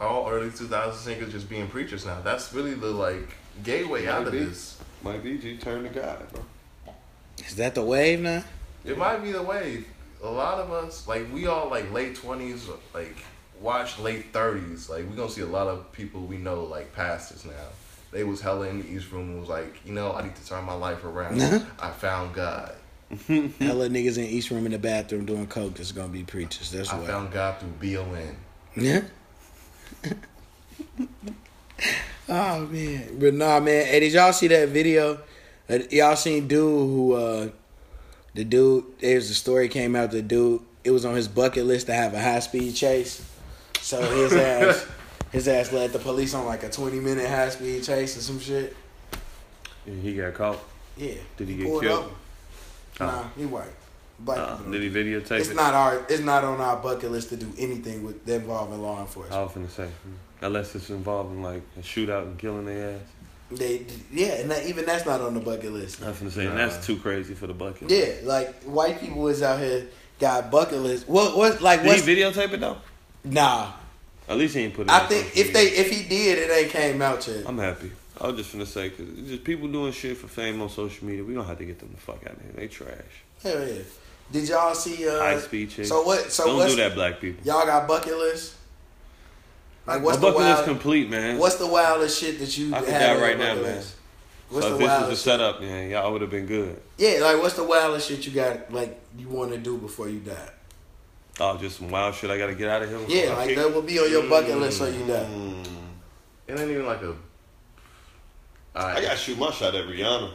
All early two thousand singers just being preachers now. That's really the like gay way out of this. Might be G turn to God, bro. Is that the wave now? It might be the wave. A lot of us, like, we all, like, late twenties, like, watch late thirties. Like, we're going to see a lot of people we know, like, pastors now. They was hella in the East Room and was like, you know, I need to turn my life around. I found God. Hella niggas in the East Room in the bathroom doing coke that's going to be preachers. That's I what. I found God through B O N. Yeah? Oh, man. But, nah, man. Hey, did y'all see that video? Y'all seen dude who, uh... The dude, there's a story came out, the dude, it was on his bucket list to have a high-speed chase. So his ass his ass led the police on like a twenty-minute high-speed chase or some shit. And he got caught? Yeah. Did he, he get killed? Oh. Nah, he white. Black uh, did he videotape it's it? Not our, it's not on our bucket list to do anything with involving law enforcement. I was going to say, unless it's involving like a shootout and killing their ass. They yeah, and that, even that's not on the bucket list. I was gonna say, and that's too crazy for the bucket list. Yeah, like white people is out here got bucket lists. What what like did he videotape it though? Nah. At least he ain't put it. I out think if they if he did, it ain't came out yet. I'm happy. I was just gonna say because just people doing shit for fame on social media. We don't have to get them the fuck out of here. They trash. Hell yeah. Did y'all see uh, high speed chicks? So what? So don't do that, black people. Y'all got bucket lists. Like what's my bucket the wild, list complete, man. What's the wildest shit that you I could die right now, man. What's so the if this was a setup, man, y'all would have been good. Yeah, like what's the wildest shit you got, like you want to do before you die? Oh, just some wild shit I got to get out of here. Yeah, like kick. That will be on your bucket mm-hmm. list so you die. It ain't even like a. Right. I gotta shoot my shot at Rihanna.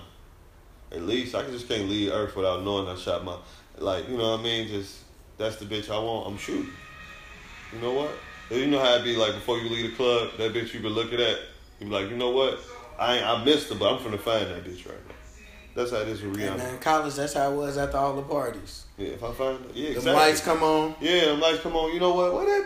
At least I just can't leave Earth without knowing I shot my. Like you know what I mean? Just that's the bitch I want. I'm shooting. You know what? You know how it be like before you leave the club, that bitch you been looking at, you be like, you know what? I I missed her, but I'm finna find that bitch right now. That's how it is with Rihanna. And in college, that's how it was after all the parties. Yeah, if I find her. Yeah, exactly. The lights come on. Yeah, the lights come on. You know what? What that?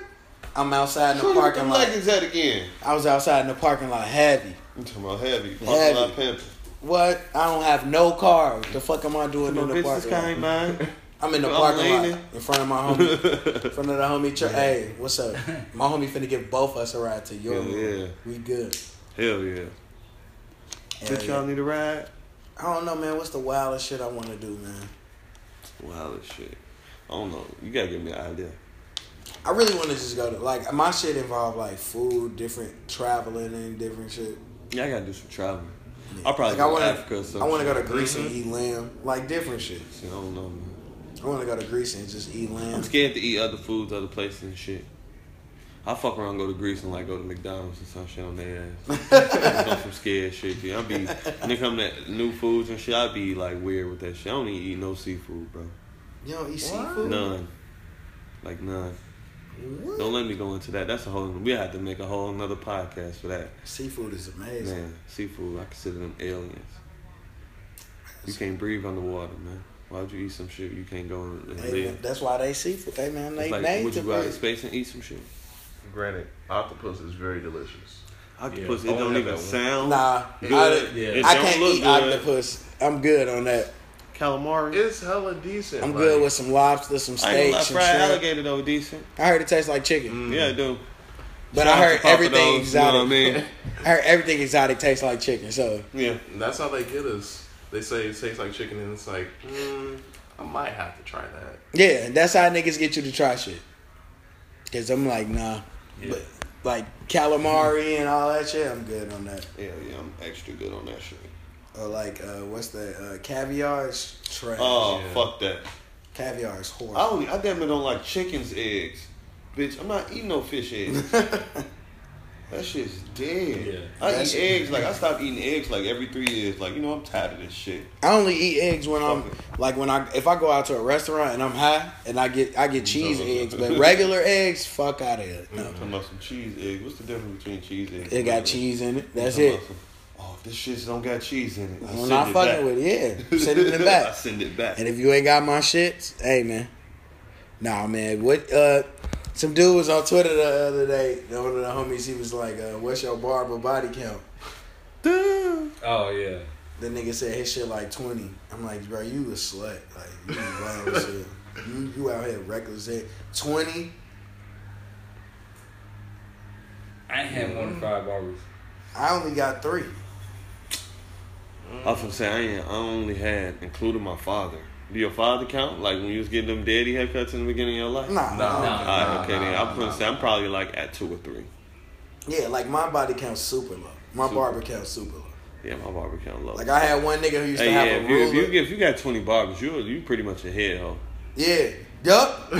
I'm outside in the parking lot. What the that again? I was outside in the parking lot, heavy. You talking about heavy. Parking heavy. Lot pimping. What? I don't have no car. What the fuck am I doing in the parking lot? Man. I'm in the parking lot in front of my homie. In front of the homie. Tra- yeah. Hey, what's up? My homie finna give both us a ride to your room. Yeah. We good. Hell yeah. Bitch, y'all need a ride? I don't know, man. What's the wildest shit I want to do, man? Wildest shit. I don't know. You gotta give me an idea. I really want to just go to, like, my shit involved, like, food, different traveling and different shit. Yeah, I gotta do some traveling. Yeah. I'll probably like, go to Africa or something. I want to go to Greece mm-hmm. and eat lamb. Like, different shit. See, I don't know, man. I want to go to Greece and just eat lamb. I'm scared to eat other foods, other places and shit. I fuck around, and go to Greece and like go to McDonald's and some shit on their ass. I'm some scared shit. Dude. I'll be when it come to new foods and shit. I be like weird with that shit. I don't even eat no seafood, bro. You don't eat what? Seafood? None. Like none. What? Don't let me go into that. That's a whole. We have to make a whole another podcast for that. Seafood is amazing. Man, seafood. I consider them aliens. You can't breathe underwater, man. Why would you eat some shit you can't go and they, live? That's why they seafood. They man, they like, made would you go out in space and eat some shit? Granted, octopus is very delicious. Octopus, yeah. it don't even sound nah, good. I, yeah. it I don't can't look eat good. Octopus. I'm good on that. Calamari, it's hella decent. I'm like, good with some lobster, some steak, some fried shrimp. Alligator though, decent. I heard it tastes like chicken. Mm. Yeah, it do. But I heard everything exotic. You know what I mean? I heard everything exotic tastes like chicken. So yeah, that's how they get us. They say it tastes like chicken, and it's like, mm, I might have to try that. Yeah, that's how niggas get you to try shit. Cause I'm like, nah, yeah. but like calamari and all that shit, I'm good on that. Yeah, yeah, I'm extra good on that shit. Or like, uh, what's that? Uh, caviar is trash. Oh, yeah. Fuck that. Caviar is horrible. I only, I definitely don't like chicken's eggs. Bitch, I'm not eating no fish eggs. That shit's dead. Yeah. I That's eat eggs, like, I stopped eating eggs, like, every three years. Like, you know, I'm tired of this shit. I only eat eggs when Fuck I'm, it. like, when I, if I go out to a restaurant and I'm high, and I get, I get cheese no. eggs, but regular eggs, fuck out of here. No. I'm talking about some cheese eggs. What's the difference between cheese eggs? It got cheese in it. That's it. Some, oh, this shit don't got cheese in it. I I'm not it fucking back. with it, yeah. Send it back. I send it back. And if you ain't got my shit, hey, man. Nah, man, what, uh... some dude was on Twitter the other day. One of the homies, he was like, uh, "What's your barber body count?" Oh yeah. The nigga said his shit like twenty. I'm like, bro, you a slut. Like, you wild shit. You you out here reckless. Twenty. I ain't had one to five barbers. I only got three. Mm. I was gonna say I only had, including my father. Do your father count? Like when you was getting them daddy haircuts in the beginning of your life? Nah. Nah. nah, nah, nah, nah okay, nah, nah, I'm gonna nah. say I'm probably like at two or three. Yeah, like my body count's super low. My super. barber count's super low. Yeah, my barber count low. Like I had one nigga who used hey, to have yeah, a if ruler. You, if, you, if you got twenty barbers, you you pretty much a head hoe. Yeah. Yup.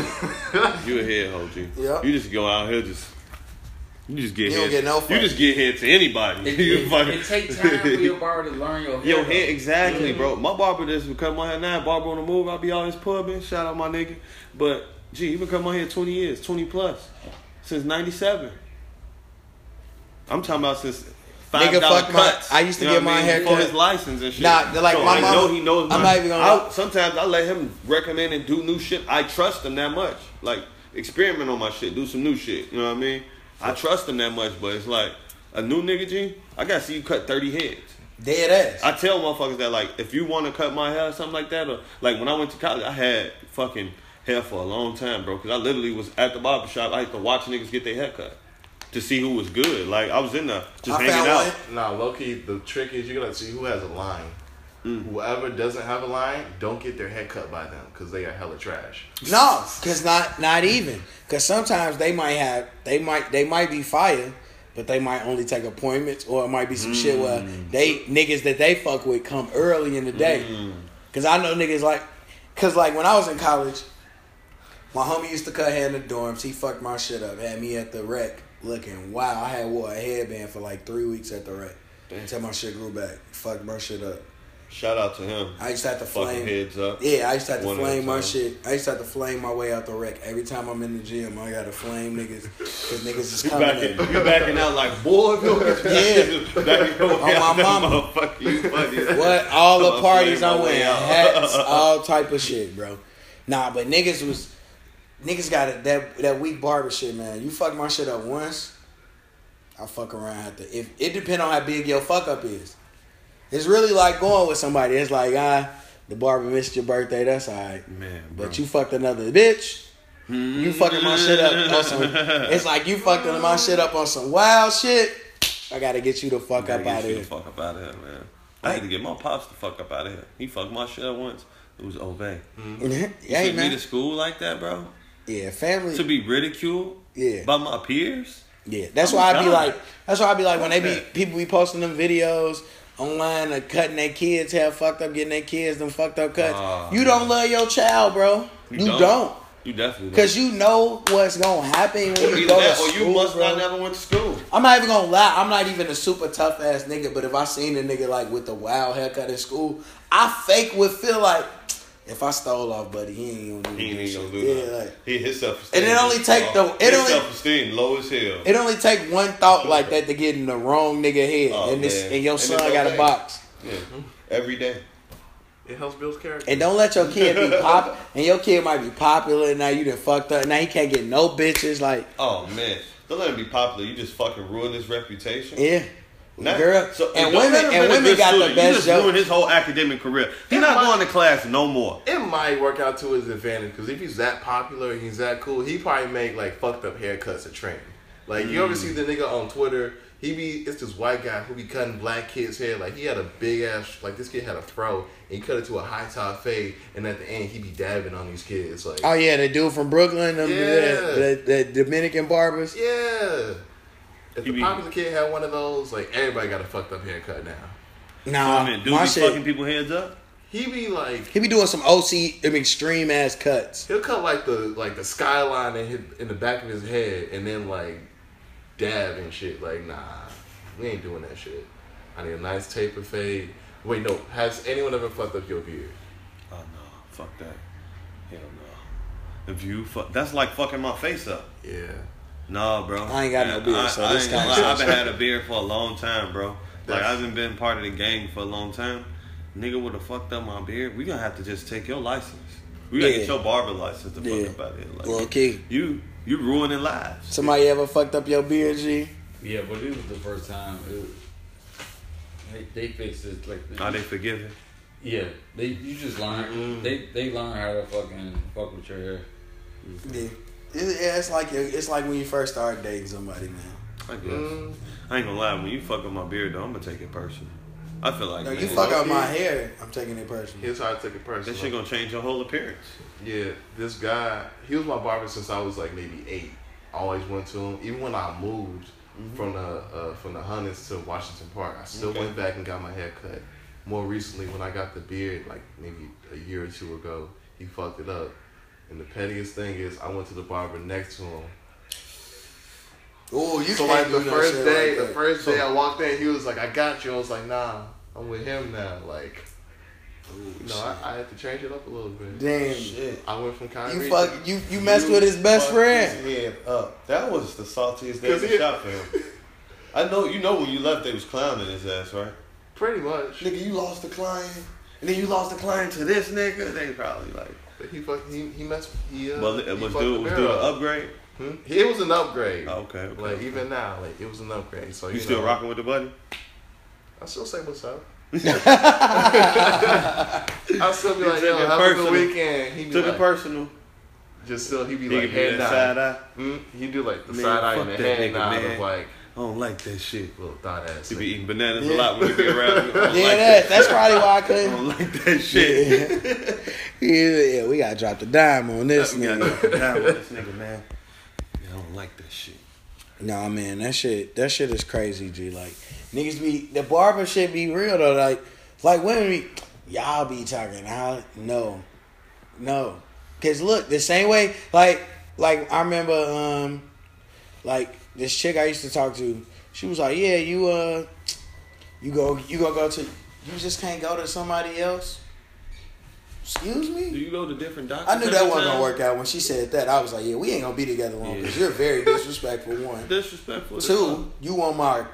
You a head hoe, G. Yep. You just go out here just. You just get you head. Get no you just get head to anybody. It, it, it takes time for your barber to learn your hair. Your hair, exactly, mm-hmm. bro. My barber just cut my hair now. Barber on the move. I'll be all his pubbing. Shout out my nigga. But gee, he been cutting my hair twenty years, twenty plus, since ninety-seven. I'm talking about since five nigga, dollar fuck cuts. My, I used to you know get my mean? hair for his license and shit. Nah, like so my I mama, know he knows. I'm not even gonna. I, sometimes I let him recommend and do new shit. I trust him that much. Like experiment on my shit, do some new shit. You know what I mean? I trust him that much, but it's like, a new nigga, G, I gotta see you cut thirty heads. Dead ass. I tell motherfuckers that, like, if you want to cut my hair or something like that, or, like, when I went to college, I had fucking hair for a long time, bro, because I literally was at the barbershop. I used to watch niggas get their hair cut to see who was good. Like, I was in there just I hanging out. One. Nah, low-key, the trick is you gotta see who has a line. Mm. Whoever doesn't have a line, don't get their head cut by them because they are hella trash. No, because not not even because sometimes they might have they might they might be fire, but they might only take appointments or it might be some mm. shit where they niggas that they fuck with come early in the day. Mm. Cause I know niggas like, cause like when I was in college, my homie used to cut hair in the dorms. He fucked my shit up, had me at the rec looking wow. I had wore a headband for like three weeks at the rec until my shit grew back. Fucked my shit up. Shout out to him. I used to have to flame Fucking heads up. Yeah, I used to have to flame my shit. I used to have to flame my way out the wreck. Every time I'm in the gym, I gotta flame niggas because niggas is coming. You backing, you backing out like boy, go get yeah. Back your way on my mama. Fuck you, buddy. What? All the parties I went, hats, all type of shit, bro. Nah, but niggas was niggas got it, that that weak barber shit, man. You fuck my shit up once, I fuck around after. If it depends on how big your fuck up is. It's really like going with somebody. It's like, ah, the barber missed your birthday. That's all right. Man, bro. But you fucked another bitch. You fucking my shit up on some. It's like you fucked my shit up on some wild shit. I got to get you the fuck up out of here. fuck up out of here, man. I like, had to get my pops the fuck up out of here. He fucked my shit up once. It was Obey. Mm-hmm. Yeah, you took man. me to school like that, bro. Yeah, family. To be ridiculed yeah. by my peers. Yeah, that's I'm why I be like, that's why I be like, What's when they that? be, people be posting them videos online of cutting their kids hair fucked up, getting their kids them fucked up cuts. Oh, you don't man. love your child, bro. You, you don't. don't. You definitely don't. Cause you know what's gonna happen when you Either go that, to or school. Or you must bro. not never went to school. I'm not even gonna lie. I'm not even a super tough ass nigga. But if I seen a nigga like with a wild haircut in school, I fake would feel like if I stole off, buddy, he ain't gonna do he that. He ain't gonna do that. Yeah, like, he his self esteem. And it only take the it his only self esteem low as hell. It only take one thought like that to get in the wrong nigga head, oh, and this man. and your son and got okay. a box. Yeah, every day. It helps build character. And don't let your kid be pop. And your kid might be popular, and now you done fucked up. Now he can't get no bitches. Like, oh man, don't let him be popular. You just fucking ruin his reputation. Yeah. Not, Girl, so, and women and women got student. the best. You just ruined his whole academic career. He's not might, going to class no more. It might work out to his advantage because if he's that popular, he's that cool. He probably make like fucked up haircuts a trend. Like mm. you ever see the nigga on Twitter? He be it's this white guy who be cutting black kids' hair. Like he had a big ass. Like this kid had a fro and he cut it to a high top fade. And at the end, he be dabbing on these kids. Like oh yeah, the dude from Brooklyn, um, yeah. the, the, the Dominican barbers, yeah. If the popular kid had one of those, like, everybody got a fucked up haircut now. Nah, so, I mean, dude be shit. fucking people's heads up? He be like... He be doing some O C, extreme-ass cuts. He'll cut, like, the like the skyline in, his, in the back of his head and then, like, dab and shit. Like, nah, we ain't doing that shit. I need a nice taper fade. Wait, no. Has anyone ever fucked up your beard? Oh, no. Fuck that. Hell no. If you fuck... That's like fucking my face up. Yeah. No, bro. I ain't got no beard, so I, this kind of I've been had a beard for a long time, bro. Like, I haven't been part of the gang for a long time. Nigga would have fucked up my beard. We gonna have to just take your license. We yeah. gotta get your barber license to yeah. fuck up out of like, well, okay. You, you ruining lives. Somebody ever fucked up your beard, G? Yeah, but it was the first time. It was, they, they fixed it. Like, are they forgiving? Yeah. They, you just learn. Mm-hmm. They, they learn how to fucking fuck with your hair. Yeah. Yeah, it's like it's like when you first start dating somebody, man. I guess mm. I ain't gonna lie. When you fuck up my beard, though, I'm gonna take it personal. I feel like no, man, you fuck up my hair, I'm taking it personal. Here's how I take it personal. That shit gonna change your whole appearance. Yeah, this guy, he was my barber since I was like maybe eight. I always went to him, even when I moved mm-hmm. from the uh, from the Hunts to Washington Park. I still okay. went back and got my hair cut. More recently, when I got the beard, like maybe a year or two ago, he fucked it up. And the pettiest thing is, I went to the barber next to him. Oh, you so can't like the do first no day, like the first day I walked in, he was like, "I got you." I was like, "Nah, I'm with him now." Like, ooh, no, I, I had to change it up a little bit. Damn, shit. I went from concrete. You fuck, you you messed you with his best friend. Yeah, up. That was the saltiest day in the shop for him. I know, you know, when you left, they was clowning his ass, right? Pretty much, nigga. You lost the client, and then you lost the client to this nigga. They probably like. He fucked. He he messed. He uh. Well, it was dude. Was dude an upgrade? Hmm? It was an upgrade. Oh, okay, okay. Like okay. even now, like it was an upgrade. So you, you still know, rocking with the buddy? I still say what's up. I still be he like, yo, have a good weekend. He be took like, it personal. Just still, he be he like head nod. Hmm? He do like the man, side eye and the head nod. Like I don't like that shit. Little thought ass. He be eating bananas yeah. a lot when he be around. Yeah, like that. that's probably why I couldn't. I don't like that shit. Yeah. Yeah, we gotta drop the dime on this nigga. Drop the dime on this nigga, man. Yeah, I don't like that shit. Nah, man, that shit, that shit is crazy, G. Like niggas be the barber shit be real though. Like, like women be y'all be talking. I no, no, cause look the same way. Like, like I remember, um, like this chick I used to talk to. She was like, yeah, you uh, you go, you gonna go to, you just can't go to somebody else. Excuse me? Do you go to different doctors? I knew that wasn't going to work out. When she said that, I was like, yeah, we ain't going to be together long because yeah. you're very disrespectful, one. Disrespectful. Two, you want my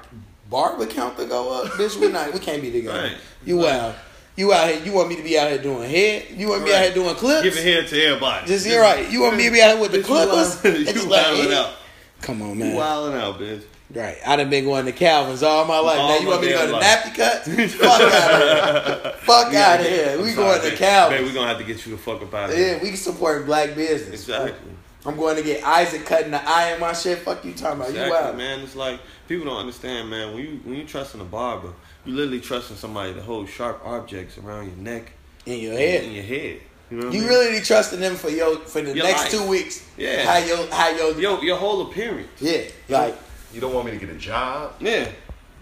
barber count to go up? Bitch, we not. We can't be together. Right. You right. out. You out here. You want me to be out here doing head? You want me right. out here doing clips? Giving head to everybody. Just, you're right. You want me to be out here with the clippers? You wilding like, out. Come on, man. You wilding out, bitch. Right. I done been going to Calvin's all my life. All now you want me to go to life. Nappy Cuts? Fuck out of here. Fuck yeah, out of here. I'm we sorry, going man. to Calvin's. Man, we going to have to get you a fuck up out of yeah, here. Yeah, we can support black business. Exactly. Bro. I'm going to get Isaac cutting the eye in my shit. Fuck you talking about. Exactly, you out. man. It's like, people don't understand, man. When you when you trusting a barber, you literally trusting somebody to hold sharp objects around your neck. In your head. In your head. You, know you really trusting them for your for the your next life. two weeks. Yeah. How your, how your, your, your whole appearance. Yeah. Like. You don't want me to get a job. Yeah.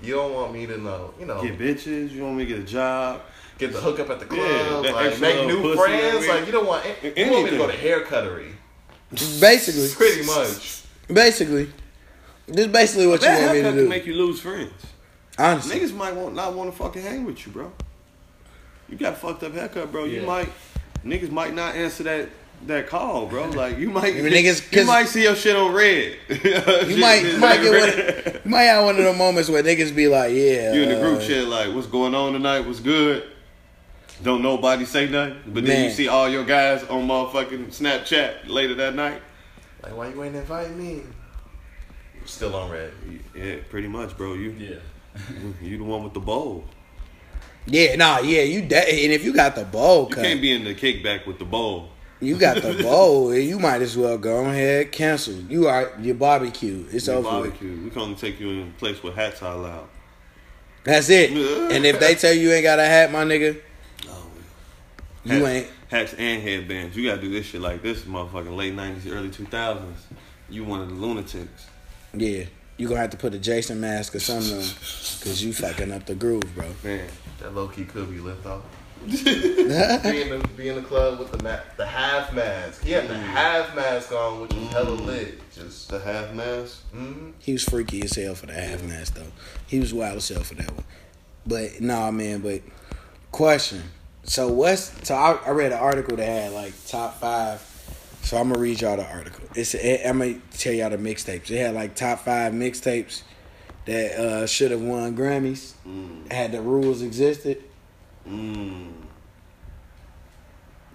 You don't want me to know, you know. Get bitches. You want me to get a job. Get the hookup at the club. Yeah, like, make new friends. Like, you don't want anything. You want me to go to hair cuttery. Basically. Pretty much. Basically. This is basically what that you want me to do. Can make you lose friends. Honestly. Niggas might want, not want to fucking hang with you, bro. You got a fucked up haircut, bro. Yeah. You might, niggas might not answer that. That call, bro. Like you might, niggas, you might see your shit on red. you might, you might get red. One. You might have one of those moments where niggas be like, "Yeah." You in the group uh, shit, like, "What's going on tonight? What's good?" Don't nobody say nothing. But then Man. you see all your guys on motherfucking Snapchat later that night. Like, why you ain't invite me? Still on red. Yeah, pretty much, bro. You yeah. you the one with the bowl. Yeah, nah, yeah, you de- and if you got the bowl, you can't be in the kickback with the bowl. You got the bowl, and you might as well go ahead cancel. You are your barbecue. It's your over. Barbecue. With. We can only take you in a place where hats are allowed. That's it. And if they tell you ain't got a hat, my nigga, oh, you hats, ain't hats and headbands. You gotta do this shit like this, motherfucking late nineties, early two thousands. You one of the lunatics. Yeah, you gonna have to put a Jason mask or something on, cause you fucking up the groove, bro. Man, that low key could be left off. Be in the, be in the club with the ma- the half mask. He had mm. the half mask on, which was mm. hella lit. Just the half mask. Mm-hmm. He was freaky as hell for the half mask though. He was wild as hell for that one. But nah, man. But question. So what's so I, I read an article that had like top five. So I'm gonna read y'all the article. It's it, I'm gonna tell y'all the mixtapes. It had like top five mixtapes that uh, should have won Grammys mm. had the rules existed. Mm.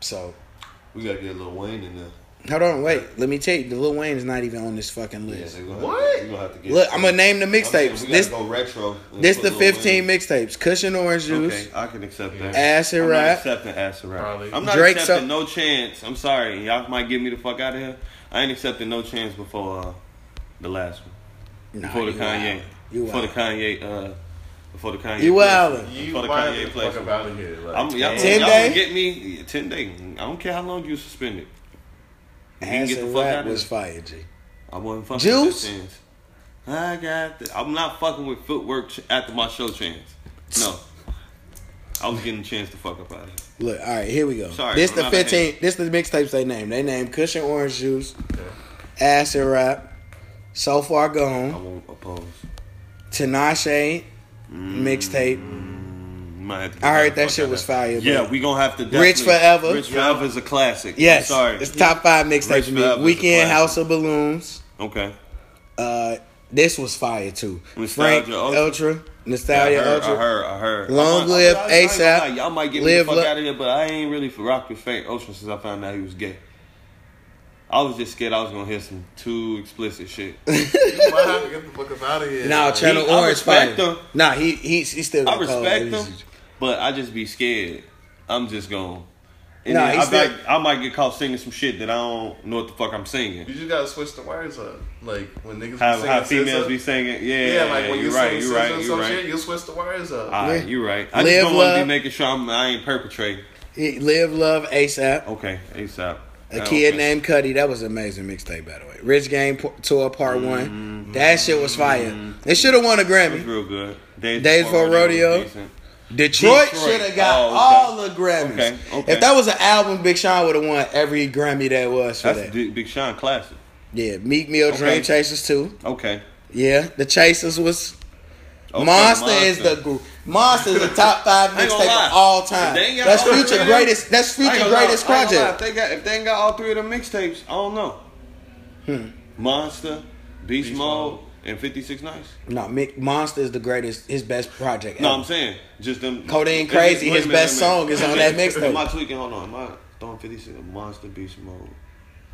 So we gotta get Lil Wayne in there. Hold on, wait. Let me tell you, the Lil Wayne is not even on this fucking list. Yeah, gonna what? Have to, gonna have to get Look, some. I'm gonna name the mixtapes. This go retro. This the Lil fifteen Wayne. Mixtapes: Cushion Orange Juice. Okay, I can accept that. Acid I'm Rap. I'm not accepting Acid Rap. Probably. I'm not Drake accepting so- No Chance. I'm sorry, y'all might get me the fuck out of here. I ain't accepting No Chance before uh, the last one. Nah, before the Kanye. You before the Kanye. Uh, Before the Kanye, you wildin'. You wildin'. Fuck about it here. Like, I'm, y'all, ten y'all day. Get me ten day. I don't care how long you suspended. Acid Rap was fire, G. I wasn't fucking Juice? With Juice. I got. The, I'm not fucking with Footwork ch- after my show Chance. No, I was getting a chance to fuck up out of it. Look, all right, here we go. Sorry, this the fifteen. This the mixtapes they named. They named Cushion Orange Juice, okay. Acid Rap, So Far Gone. I won't oppose. Tinashe. Mm, mixtape. I heard that shit was fire. Yeah, we gonna have to. Rich Forever. Rich Forever yeah. is a classic. Yes, I'm sorry. It's top five mixtape. Weekend House of Balloons. Okay. Uh, this was fire too. Nostalgia Frank Ultra. Ultra. Nostalgia yeah, I heard, Ultra. I heard. I heard. Long Live ASAP. Y'all might get me the fuck out of here, but I ain't really for rock with Frank Ultra since I found out he was gay. I was just scared I was going to hear some too explicit shit. You might have to get the fuck up out of here. Nah, Channel he, Orange fight. Nah, he, he, he still I respect him, him, but I just be scared. I'm just going to... Nah, I, still... I might get caught singing some shit that I don't know what the fuck I'm singing. You just got to switch the words up. Like, when niggas how, be singing... How females SZA, be singing. Yeah, yeah, like when you're you right, you right, you right. Some shit, you switch the words up. All right, you're right. I live, just don't want to be making sure I'm, I ain't perpetrating. Live, Love, ASAP. Okay, ASAP. A Kid Named Cudi. That was an amazing mixtape, by the way. Rich Game P- Tour Part mm-hmm. one. That shit was fire. Mm-hmm. It should have won a Grammy. It was real good. Days, Days Before Rodeo. Detroit, Detroit. should have got oh, okay. all the Grammys. Okay. Okay. If that was an album, Big Sean would have won every Grammy that was for That's that. That's Big Sean classic. Yeah. Meek Mill okay. Dream Chasers two. Okay. Yeah. The Chasers was... Okay, Monster, Monster is the group. Monster is the top five mixtape of all time. That's future greatest. That's future greatest lie. project. If they, got, if they ain't got all three of them mixtapes, I don't know. Hmm. Monster, Beast, Beast Mode, Mode, and fifty-six Nights. No, Mick, Monster is the greatest. His best project. Ever. No, I'm saying just them. Codeine Crazy. His minute, best song is on that mixtape. Am I tweaking? Hold on. Am I throwing fifty-six? Monster, Beast Mode.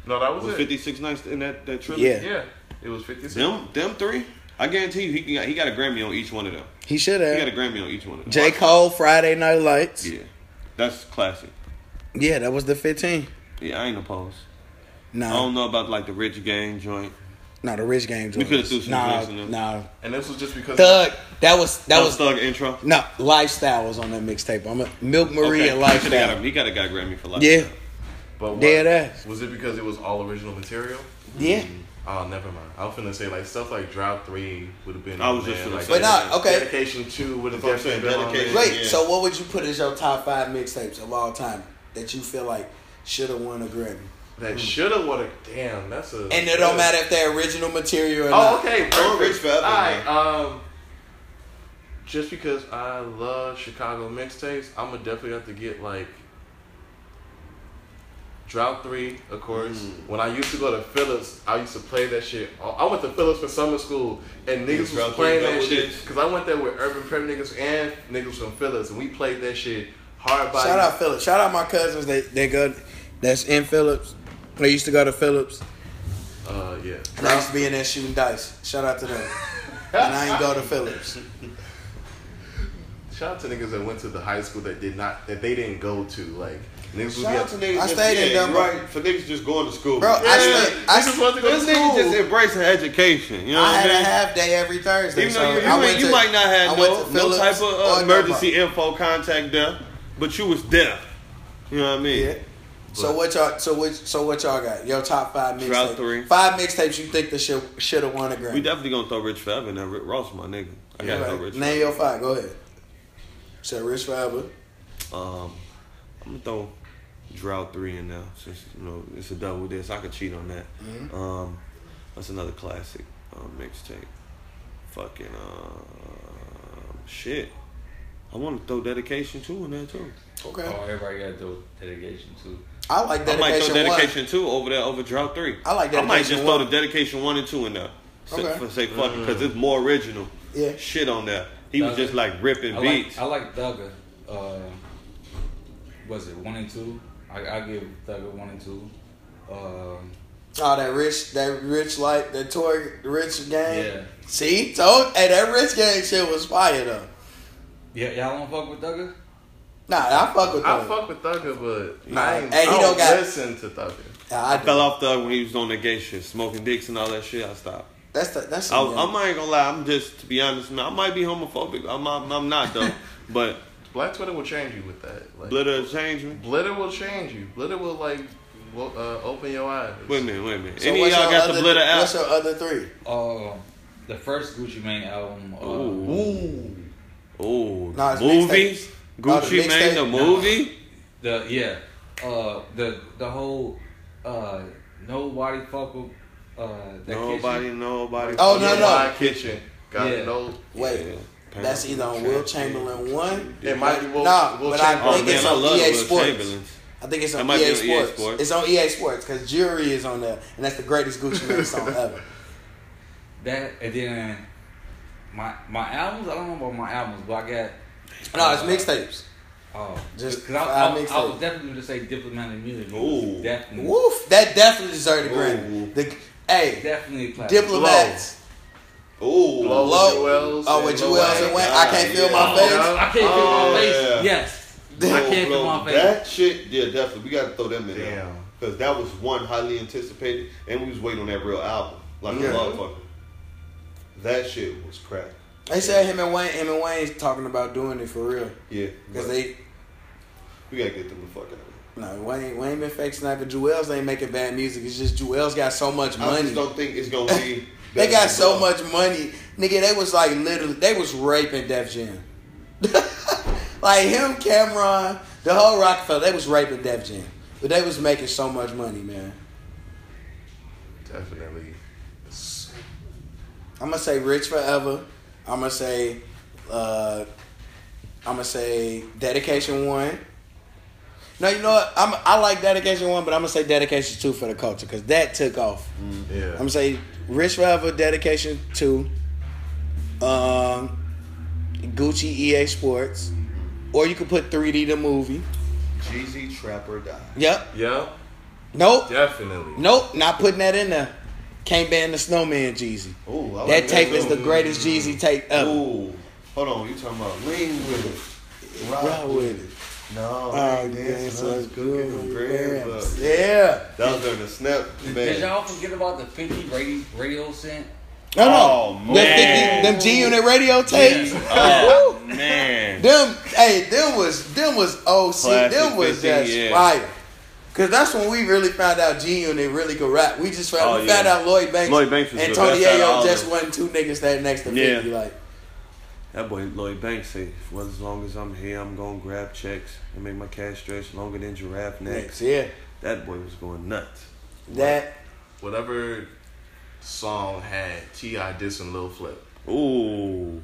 No, that was, was it. fifty-six Nights in that that trilogy. Yeah, yeah. It was fifty-six. Them, them three. I guarantee you, he got, he got a Grammy on each one of them. He should have. He got a Grammy on each one of them. J. Cole, Friday Night Lights. Yeah. That's classic. Yeah, that was the fifteen. Yeah, I ain't opposed. No. Nah. I don't know about, like, the Rich Gang joint. No, nah, the Rich Gang joint. We could have threw some nah, in them. Nah. And this was just because... Thug. That was... That was Thug intro? No. Lifestyle was on that mixtape. I'm a Milk Marie okay. and Lifestyle. Got a, he got a, got a Grammy for Lifestyle. Yeah. But what, Dead ass. Was it because it was all original material? Yeah. Mm-hmm. Oh, never mind. I was finna say like stuff like Drought three would have been. I was just like, but not okay. Dedication two would have been. Dedication. Wait, yeah. So what would you put as your top five mixtapes of all time that you feel like should have won a Grammy? That mm. should have won a damn. That's a. And it don't matter if they're original material or oh, not. Oh, okay. Perfect. All right. Um, just because I love Chicago mixtapes, I'm gonna definitely have to get like. Drought three, of course. Mm. When I used to go to Phillips, I used to play that shit. I went to Phillips for summer school, and niggas was playing that shit. Because I went there with urban prep niggas and niggas from Phillips, and we played that shit Hard Body. Shout out Phillips. Shout out my cousins. They they go. That's in Phillips. They used to go to Phillips. Uh yeah. And I used to be in there shooting dice. Shout out to them. And I ain't go to Phillips. Shout out to niggas that went to the high school that did not that they didn't go to like. Niggas shout out to niggas. I stayed in Denver. Right, for niggas just going to school. Bro, yeah. I stayed. I just want to go to school. Niggas just embracing education. You know what I mean? I had a half day every Thursday. Even though so you, I went you to, might not have no, Phillips, no type of uh, emergency Denver. Info contact there, but you was there. You know what I mean? Yeah. So what y'all? So what? So what y'all got? Your top five mixtapes. Five mixtapes you think that should should have won a Grammy? We definitely gonna throw Rich Forever in there. Rick Ross, my nigga. I gotta right. throw Rich. Name your five. Go ahead. So Rich Forever. Um, I'm gonna throw Drought three in there, since you know it's a double disc. I could cheat on that. Mm-hmm. Um, that's another classic um, mixtape. Fucking uh, shit. I want to throw Dedication two in there too. Okay. Oh, everybody got to throw Dedication two. I like Dedication one. I might throw Dedication one. two over there over Drought three. I like Dedication one. I might just one. throw the Dedication one and two in there. Okay. For say fuck because mm-hmm. it's more original. Yeah. Shit on there. He Thugger. was just like ripping I beats. Like, I like Thugger. Uh, was it one and two? I, I give Thugger one and two. Um, oh, that rich, that rich light, that toy, rich game. Yeah. See, told. Hey, that rich game shit was fire though. Yeah, y'all don't fuck with Thugger. Nah, I fuck with Thugger. I fuck with Thugger, but nah, I, ain't, hey, he I don't, don't got, listen to Thugger. Nah, I, I fell off Thugger when he was on the gay shit, smoking dicks and all that shit. I stopped. That's the, that's. I, I'm not gonna lie. I'm just to be honest, man. I might be homophobic. I'm I'm, I'm not though, but. Black Twitter will change you with that. Like, Blitter will change me? Blitter will change you. Blitter will, like, will, uh, open your eyes. Wait a minute, wait a minute. So Any of y'all got other, the Blitter app? What's your other three? Uh, the first Gucci Mane album. Uh, Ooh. Ooh. Ooh. Nah, it's Movies? Gucci oh, Mane, the movie? No. The Yeah. Uh, the the whole uh, Nobody Fuck With uh, that Nobody, kitchen. nobody. Oh, no, no. Kitchen. Got yeah. no. Wait. Yeah. That's either on Will Chamberlain one. It might be Will, nah, Will but Chamberlain. I think oh, it's man, on E A Sports. I think it's on, E A, on Sports. E A Sports. It's on E A Sports because Jury is on there, and that's the greatest Gucci Mane song ever. That and then my my albums. I don't know about my albums, but I got no. It's mixtapes. Oh, just because I, I, I was definitely gonna say Diplomatic Music. Ooh, definitely. Woof, that definitely deserved a Grammy. The hey, definitely Diplomats. Blow. Ooh, Blow, Blow. Wells oh, with Jewels and Wayne. I can't feel yeah. my face. I can't feel oh, my face. Yeah. Yes, Blow, I can't Blow. feel my face. That shit, yeah, definitely. We got to throw them in there because that was one highly anticipated, and we was waiting on that real album, like yeah. a motherfucker. That shit was crap. They said him and Wayne, him and Wayne's talking about doing it for real. Yeah, because they, we gotta get them the fuck out of here. No, Wayne, Wayne been fake sniping. Jewels ain't making bad music. It's just Jewels got so much money. I just don't think it's gonna be. They got Def so Jam. much money. Nigga, they was like literally, they was raping Def Jam. Like him, Cameron, the whole Rockefeller, they was raping Def Jam. But they was making so much money, man. Definitely. I'm going to say Rich Forever. I'm going to say, uh, I'm going to say Dedication one. No, you know what? I'm, I like Dedication one, but I'm going to say Dedication two for the culture because that took off. Mm, yeah. I'm going to say Rich Forever, Dedication two, um, Gucci, E A Sports, or you could put three D the movie. Jeezy, Trap or Die. Yep. Yep. Nope. Definitely. Nope. Not putting that in there. Can't ban the Snowman Jeezy. Ooh, I like that tape that is the greatest Jeezy tape ever. Ooh. Hold on. You talking about lean with it, rock right with, with it. it. No, oh, man, so good. Bread, yeah, that was during the snap. Did, did y'all forget about the fifty radio, radio cent? No, oh, no, man. Them, them G Unit radio tapes. Yeah. Oh man, them hey, them was them was O C. Them was just yeah. fire. Cause that's when we really found out G Unit really could rap. We just found, oh, we yeah. found out Lloyd Banks, Lloyd Banks and Tony Ayo just wasn't two niggas standing next to yeah. fifty like. That boy Lloyd Banks says, well, as long as I'm here, I'm going to grab checks and make my cash stretch longer than giraffe necks. Yeah. That boy was going nuts. That. Whatever song had T I dissing Lil Flip. Ooh. I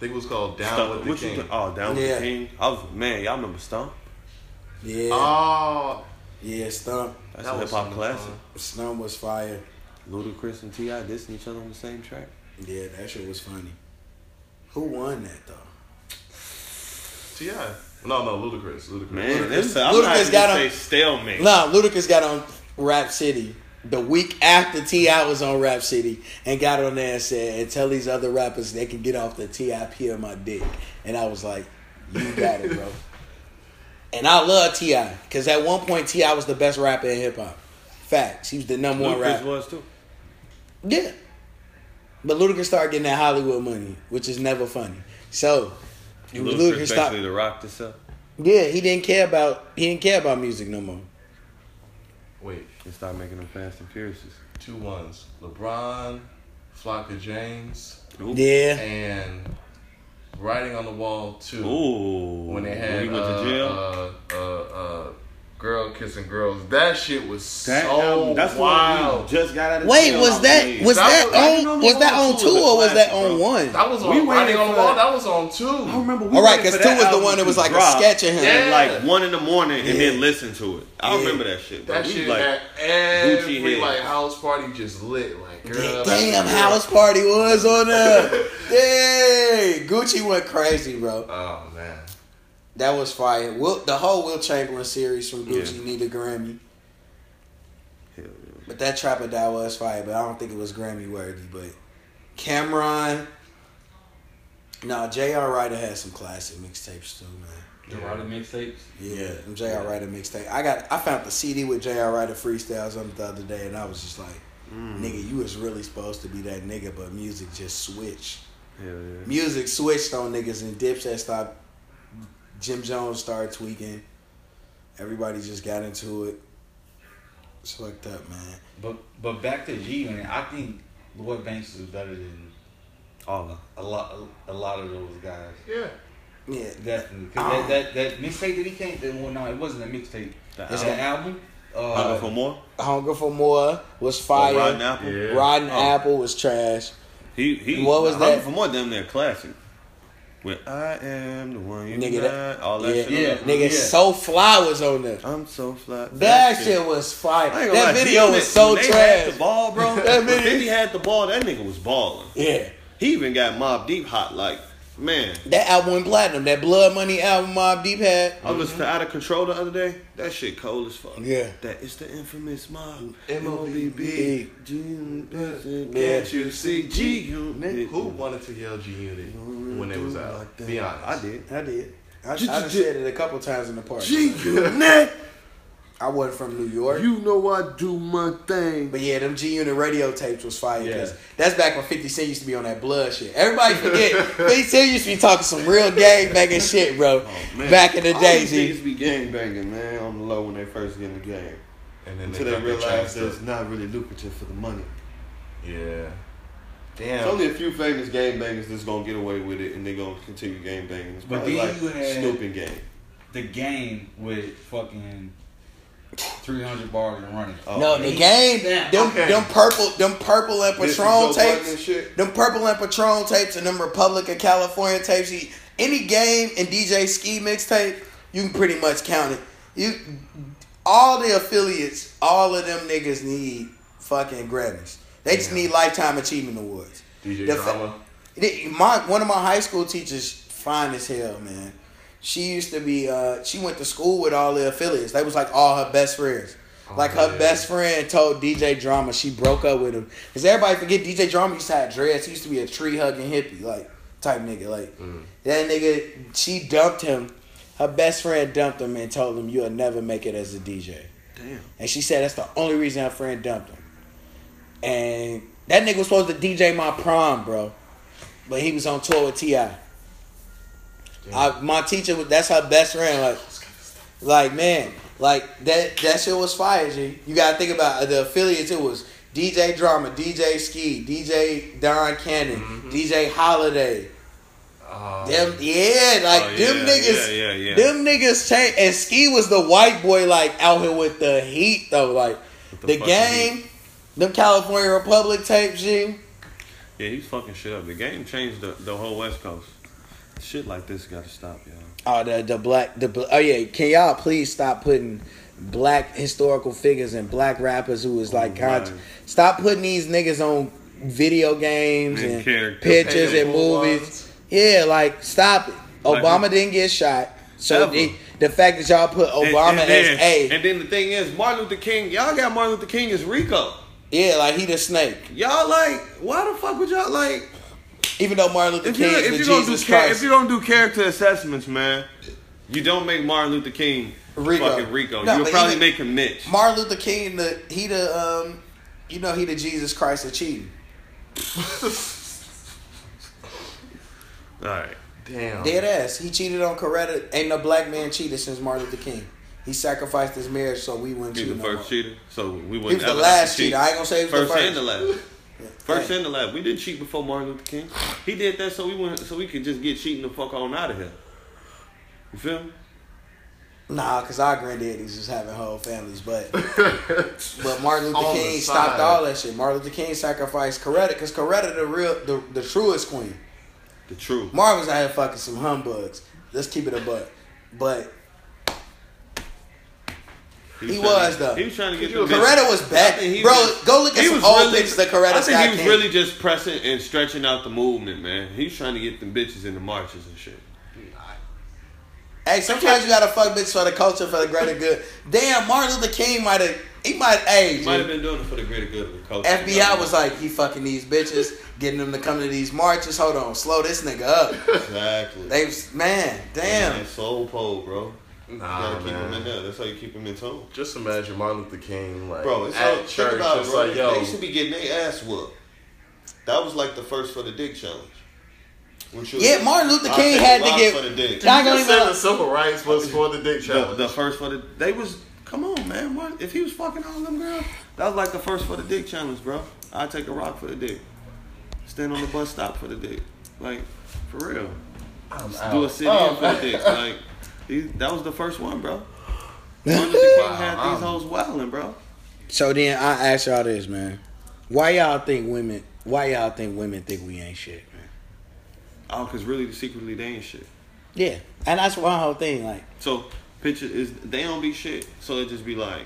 think it was called Down Stump. with the King. Th- oh, Down yeah. with the King. I was, man, y'all remember Stump? Yeah. Oh. Yeah, Stump. That's that a hip-hop classic. Stump was fire. Ludacris and T I dissing each other on the same track. Yeah, that shit was funny. Who won that though? T I No, no, Ludacris. Ludacris. Man, this, I'm Ludacris not even got on, say stalemate. No, Ludacris got on Rap City the week after T I was on Rap City and got on there and said, and tell these other rappers they can get off the T I P of my dick. And I was like, you got it, bro. And I love T I because at one point T I was the best rapper in hip hop. Facts. He was the number Ludacris one rapper. Ludacris was too. Yeah. But Ludacris started getting that Hollywood money, which is never funny. So Ludacris, Ludacris basically stopped. The Rock this up. Yeah, he didn't care about he didn't care about music no more. Wait, he started making them Fast and Furious. Two ones: LeBron, Flocka James, Oop. yeah, and Writing on the Wall two. Ooh, when they had when he went uh, to jail. Uh, uh, uh, Girl kissing girls. That shit was that, so that's wild. What just got out of Wait, was that was that, that on was that on two or was that on one? That was on we Writing on the Wall. That was on two. I remember. We All right, because two was the one that was like a sketch of him, yeah. like one in the morning, yeah. and then listen to it. I yeah. remember that shit. Bro. That we shit like had every like house party just lit. Like girl, damn, house girl. party was on there. Dang, Gucci went crazy, bro. Oh man. That was fire. Will, the whole Will Chamberlain series from Gucci yeah. need a Grammy. Hell yeah. But that Trapper Die was fire, but I don't think it was Grammy worthy. But Cameron, no, J R. Ryder had some classic mixtapes too, man. The Ryder mixtapes? Yeah, them J R. Ryder mixtapes. I got, I found the C D with J R. Ryder freestyles on the other day, and I was just like, mm. nigga, you was really supposed to be that nigga, but music just switched. Hell yeah. Music switched on niggas, and Dipset stopped. Jim Jones started tweaking. Everybody just got into it. It's fucked up, man. But but back to G Unit, I think Lloyd Banks is better than all of a lot a lot of those guys. Yeah, yeah, definitely. Because um, that that, that mixtape that he came, that, well, no, it wasn't a mixtape. It's an album. Uh, Hunger for More. Hunger for More was fire. Oh, Rotten Apple. Yeah. Rotten oh. Apple was trash. He he. What was that? Hunger for More, damn near classic. When I am the one you nigga, that, all that yeah, shit. Yeah, nigga, yeah. So Fly was on there. I'm so fly. That, that shit. shit was fire. That lie. video G-Unit, was so trash. Had the ball, bro. That video. If he had the ball, that nigga was balling. Yeah. He even got Mobb Deep hot, like, man. That album went platinum. That Blood Money album Mobb Deep had. I was mm-hmm. Out of Control the other day. That shit cold as fuck. Yeah. That it's the infamous Mobb. M O B B. Can't you see G Unit? Who wanted to yell G Unit? When it was out, like be honest. I did, I did. I, G- I G- said it a couple times in the park. G Unit. I wasn't from New York. You know I do my thing. But yeah, them G Unit radio tapes was fire. Yeah. That's back when fifty Cent used to be on that blood shit. Everybody forget fifty Cent used to be talking some real gang banging shit, bro. Oh, man. Back in the day, G used to be gang banging, man. On the low when they first get in the game, and then until they, they realize that it's not really lucrative for the money. Yeah. Damn. There's only a few famous gangbangers that's gonna get away with it, and they're gonna continue gangbanging. It's probably like Snoop and Game. The Game with fucking three hundred bars and running. Oh, no, man. The Game. Them, okay. them purple, them purple and Patron so tapes. Them purple and Patron tapes, and them Republic of California tapes. He, any Game and D J Ski mixtape, you can pretty much count it. You, all the affiliates, all of them niggas need fucking Grammys. They just need Lifetime Achievement Awards. D J the Drama. Fa- my, one of my high school teachers, fine as hell, man. She used to be, uh, she went to school with all the affiliates. They was like all her best friends. Oh, like her man. best friend told D J Drama she broke up with him. Because everybody forget D J Drama used to have dreads. He used to be a tree-hugging hippie, like, type nigga. Like, mm. that nigga, she dumped him. Her best friend dumped him and told him, you'll never make it as a D J. Damn. And she said that's the only reason her friend dumped him. And that nigga was supposed to D J my prom, bro. But he was on tour with T I. I, my teacher, was that's her best friend. Like, like man, like that that shit was fire, G. You got to think about the affiliates. It was D J Drama, D J Ski, D J Don Cannon, mm-hmm. D J Holiday. Uh, them, yeah, like oh, yeah, them niggas, yeah, yeah, yeah. them niggas changed. And Ski was the white boy, like, out here with the heat, though. Like, the, the game... Them California Republic tapes, G. Yeah, he's fucking shit up. The Game changed the, the whole West Coast. Shit like this gotta stop, y'all. Oh, the the black the oh yeah. Can y'all please stop putting black historical figures and black rappers who is like God, stop putting these niggas on video games and, and pictures and movies. Ones. Yeah, like stop it. Obama like, didn't get shot. So they, the fact that y'all put Obama and, and then, as A, and then the thing is, Martin Luther King, y'all got Martin Luther King as Rico. Yeah, like he the snake. Y'all like, why the fuck would y'all like? Even though Martin Luther King, if you, if you don't Jesus do Christ, if you don't do character assessments, man, you don't make Martin Luther King Rico. Fucking Rico. No, you'll probably make him Mitch. Martin Luther King, the he the um, you know he the Jesus Christ of cheating. All right. Damn. Dead ass. He cheated on Coretta. Ain't no black man cheated since Martin Luther King. He sacrificed his marriage so we wouldn't cheat. He was the no first more. cheater. So we wouldn't. He was the last cheater. I ain't gonna say he was first the first. First and the last. Yeah. First hey. and the last. We didn't cheat before Martin Luther King. He did that so we wouldn't. So we could just get cheating the fuck on out of here. You feel me? Nah, cause our granddaddies was having whole families, but but Martin Luther King stopped all that shit. Martin Luther King sacrificed Coretta, cause Coretta the real, the, the truest queen. The truth. Martin was out here fucking some humbugs. Let's keep it a buck. But he, he was to, though. He was trying to get the Coretta was back, bro. Was, go look at some old really, bitches that Coretta. I think he was came. really just pressing and stretching out the movement, man. He was trying to get them bitches in the marches and shit. Hey, sometimes you gotta fuck bitch for the culture, for the greater good. Damn, Martin Luther King might have, he might, hey, he might have been doing it for the greater good of the culture. F B I was like, he fucking these bitches, getting them to come to these marches. Hold on, slow this nigga up. Exactly. They, man, damn. Man, soul pole, bro. Nah, you gotta keep man. him in there. That's how you keep him in tone. Just imagine Martin Luther King, like, bro, it's at all, church, about, it's bro, like, yo, they should be getting their ass whooped. That was like the first for the dick challenge. Yeah, Martin Luther King had to get. For the dick. I just said the civil rights was for the dick challenge. The, the first for the they was come on man, what if he was fucking all them girls? That was like the first for the dick challenge, bro. I take a rock for the dick, stand on the bus stop for the dick, like for real. Do a sit in for the dick, like these, that was the first one, bro. Martin Luther King had these hoes wilding, bro. So then I ask y'all this, man, why y'all think women? Why y'all think women think we ain't shit? Oh, because really, secretly, they ain't shit. Yeah. And that's one whole thing, like. So, picture is, they don't be shit. So, it just be like,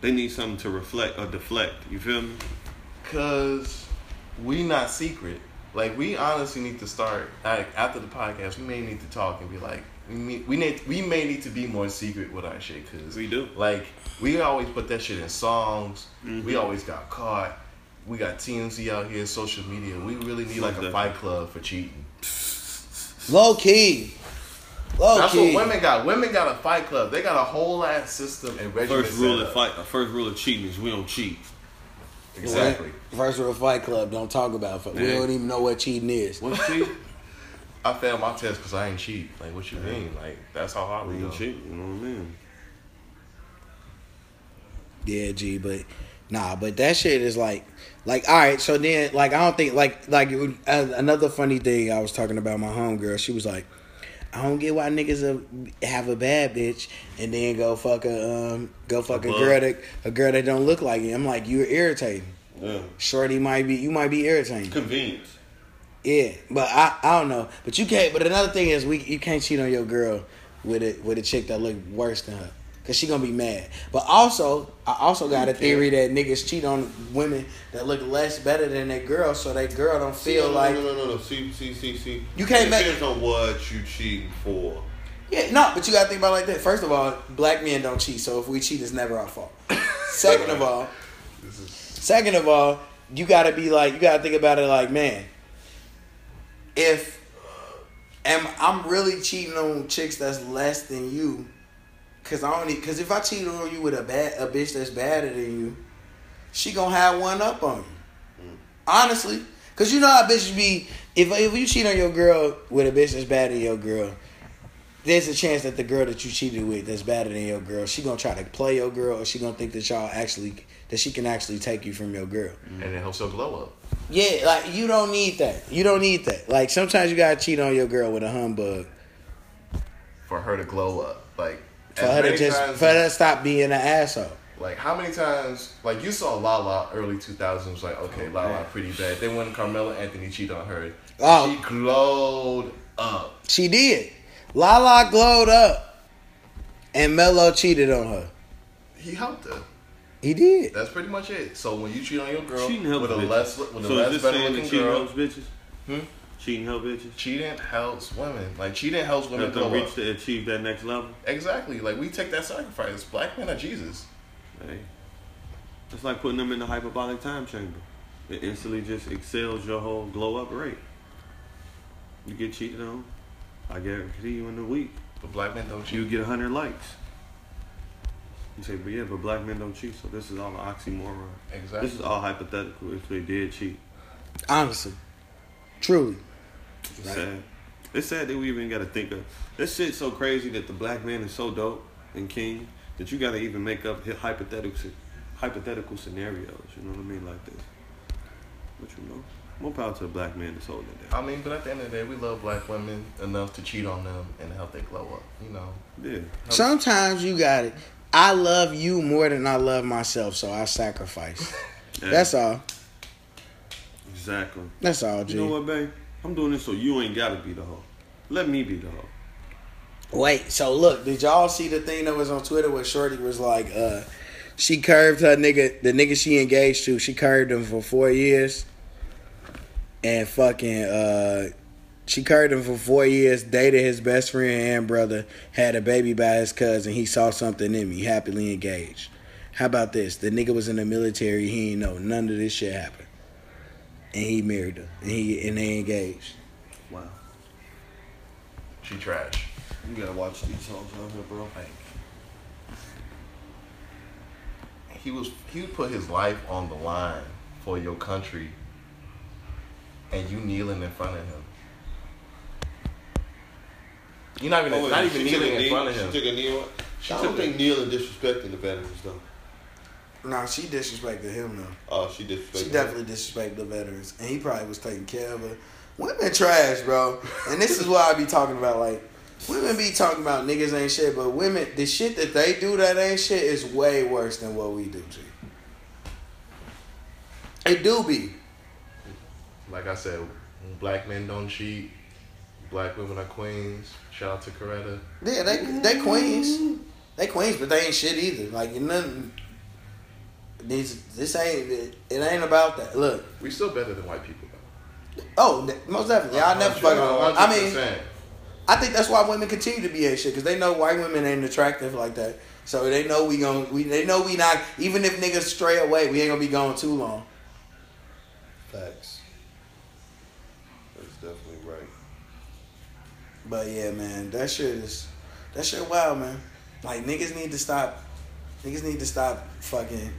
they need something to reflect or deflect. You feel me? Because we not secret. Like, we honestly need to start, like, after the podcast, we may need to talk and be like, we need, we need, we may need to be more secret with our shit. Cause we do. Like, we always put that shit in songs. Mm-hmm. We always got caught. We got T M Z out here, social media. We really need, like, a fight club for cheating. Low key. Low That's key. What women got. Women got a fight club. They got a whole ass system and regimen. First rule of fight. First rule of cheating is we don't cheat. Exactly. First rule of fight club. Don't talk about it. We yeah. don't even know what cheating is. What's cheating? I failed my test because I ain't cheat. Like what you yeah. mean? Like that's how hard we go. Cheat. You know what I mean? Yeah, G. But nah. But that shit is like. Like, all right, so then, like, I don't think, like, like uh, another funny thing I was talking about my homegirl. She was like, I don't get why niggas a, have a bad bitch and then go fuck a, um, go fuck a, a girl that a girl that don't look like you. I'm like, you're irritating. Yeah. Shorty might be, you might be irritating. Convenience. Yeah, but I, I don't know. But you can't, but another thing is, we you can't cheat on your girl with a, with a chick that look worse than her. Cause she gonna be mad. But also I also got a theory that niggas cheat on women that look less better than that girl, so that girl don't feel see, no, like no no no no see see see see you can't it make depends on what you cheating for. Yeah, no, but you gotta think about it like that. First of all, black men don't cheat, so if we cheat it's never our fault. Second of all this is... Second of all, you gotta be like you gotta think about it like, man, if am I'm really cheating on chicks that's less than you. Cause I only, cause if I cheated on you with a bad, a bitch that's badder than you, she gonna have one up on you. Mm. Honestly, cause you know how bitches be. If if you cheat on your girl with a bitch that's badder than your girl, there's a chance that the girl that you cheated with that's badder than your girl, she gonna try to play your girl, or she gonna think that y'all actually that she can actually take you from your girl. And it helps her glow up. Yeah, like you don't need that. You don't need that. Like sometimes you gotta cheat on your girl with a humbug for her to glow up. Like. For her to just times, for her to stop being an asshole. Like how many times, like you saw Lala early two thousands, like okay, oh, Lala man. pretty bad. Then when Carmelo Anthony cheated on her, oh. she glowed up. She did. Lala glowed up, and Melo cheated on her. He helped her. He did. That's pretty much it. So when you cheat on your girl with a bitches. less, with so a less better looking girl, helps bitches. Hmm? Cheating help bitches? Cheating helps women. Like, cheating helps women grow up. Reach to achieve that next level? Exactly. Like, we take that sacrifice. Black men are Jesus. Hey. It's like putting them in the hyperbolic time chamber. It instantly just excels your whole glow-up rate. You get cheated on, I guarantee you in a week. But black men don't cheat. You get one hundred likes. You say, but yeah, but black men don't cheat, so this is all an oxymoron. Exactly. This is all hypothetical if they did cheat. Honestly. Truly. It's right. sad. It's sad that we even got to think of. This shit's so crazy that the black man is so dope and king that you got to even make up hypothetical hypothetical scenarios. You know what I mean? Like this. But you know, more power to the black man that's holding it down. I mean, but at the end of the day, we love black women enough to cheat on them and help they glow up. You know? Yeah. Sometimes you got it. I love you more than I love myself, so I sacrifice. Yeah. That's all. Exactly. That's all, G. You know what, babe? I'm doing this so you ain't gotta be the hoe. Let me be the hoe. Wait, so look, did y'all see the thing that was on Twitter where Shorty was like, uh, she curved her nigga, the nigga she engaged to, she curved him for four years. And fucking, uh, she curved him for four years, dated his best friend and brother, had a baby by his cousin. He saw something in me, happily engaged. How about this? The nigga was in the military, he ain't know none of this shit happened. And he married her. And, he, and they engaged. Wow. She trash. You gotta watch these songs on here, bro. Like, he was he put his life on the line for your country, and you kneeling in front of him. You're not even oh, not even kneeling in knee, front of she him. She took a knee. On. She took a kneel and disrespecting the veterans though. Nah, she disrespected him though. Oh, she disrespected. She definitely him. disrespected the veterans, and he probably was taking care of her. Women trash, bro. And this is what I be talking about. Like, women be talking about niggas ain't shit, but women, the shit that they do that ain't shit is way worse than what we do, G. It do be. Like I said, black men don't cheat. Black women are queens. Shout out to Coretta. Yeah, they they queens. They queens, but they ain't shit either. Like, you nothing. These, this ain't it, it ain't about that. Look, we still better than white people though. Oh, most definitely. Y'all never fucking. I mean, I think that's why women continue to be a shit because they know white women ain't attractive like that. So they know we gonna. We they know we not. Even if niggas stray away, we ain't gonna be gone too long. Facts. That's definitely right. But yeah, man, that shit is that shit wild, man. Like niggas need to stop. Niggas need to stop fucking.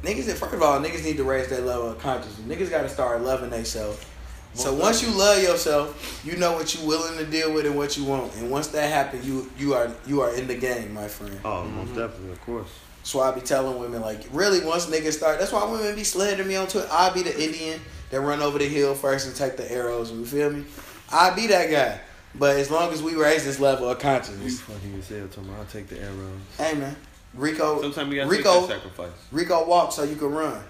Niggas, first of all, niggas need to raise their level of consciousness. Niggas got to start loving themselves. So once you love yourself, you know what you're willing to deal with and what you want. And once that happens, you you are you are in the game, my friend. Oh, mm-hmm. Most definitely, of course. That's why I be telling women, like, really, once niggas start, that's why women be slandering me on Twitter. I be the Indian that run over the hill first and take the arrows, you feel me? I be that guy. But as long as we raise this level of consciousness. You fucking yourself, tomorrow I'll take the arrows. Hey, man. Rico, sometimes we gotta Rico, take that sacrifice. Rico walked so you could run.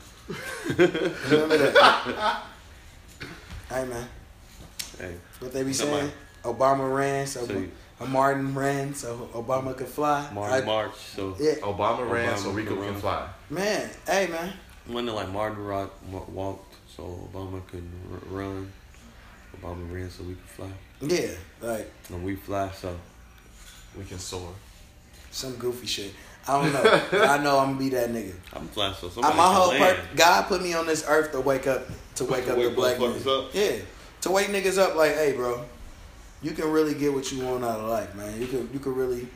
Remember that. Hey man. Hey. What they be saying? Obama ran so, so Ob- Martin ran so Obama could fly. Martin I, March so yeah. Obama, Obama ran so Rico can fly. Man, hey man. Wasn't it like Martin rock, walked so Obama could run? Obama ran so we could fly. Yeah, like. And we fly so we can soar. Some goofy shit. I don't know. But I know I'm gonna be that nigga. I'm flying so somebody. My whole per- God put me on this earth to wake up to wake to up wake the black niggas. Yeah, to wake niggas up like, hey, bro, you can really get what you want out of life, man. You can you can really,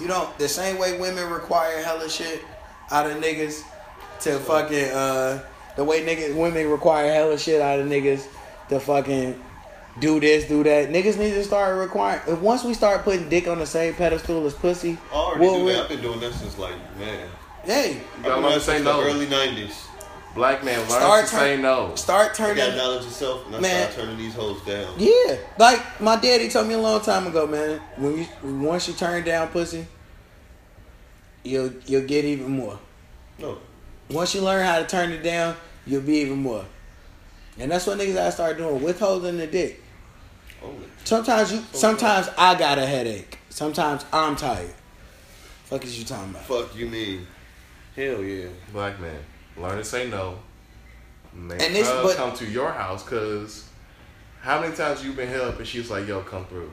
you know, the same way women require hella shit out of niggas to fucking uh the way niggas women require hella shit out of niggas to fucking. Do this, do that. Niggas need to start requiring. Once we start putting dick on the same pedestal as pussy, I already do that. I've been doing that since like man. Hey, you gotta say no. Early nineties. Black man learn start to turn, say no. Start turning. You gotta knowledge yourself, and I man, start turning these hoes down. Yeah, like my daddy told me a long time ago, man. When you once you turn down pussy, you'll you'll get even more. No. Once you learn how to turn it down, you'll be even more. And that's what niggas gotta start doing: withholding the dick. Sometimes you. Sometimes I got a headache. Sometimes I'm tired. Fuck is you talking about? Fuck you mean? Hell yeah. Black man, learn to say no. Make and this, but, come to your house because How many times you been hit up and she was like, yo, come through.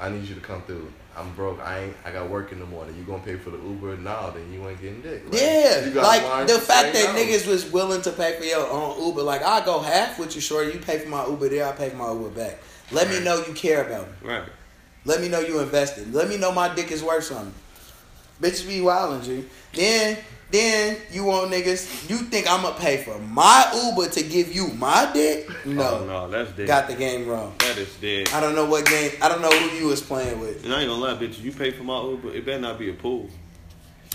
I need you to come through. I'm broke. I ain't. I got work in the morning. You gonna pay for the Uber? Nah, then you ain't getting dick. Like, yeah, like the fact that niggas was willing to pay for your own Uber. Like, I go half with you, shorty. You pay for my Uber there. I pay for my Uber back. Let right. me know you care about me. Right. Let me know you invested. Let me know my dick is worth something. Bitches be wildin', G. Then, then you want niggas. You think I'm gonna pay for my Uber to give you my dick? No, oh, no, that's dead. Got the game wrong. That is dead. I don't know what game. I don't know who you was playing with. And I ain't gonna lie, bitch. You pay for my Uber. It better not be a pool.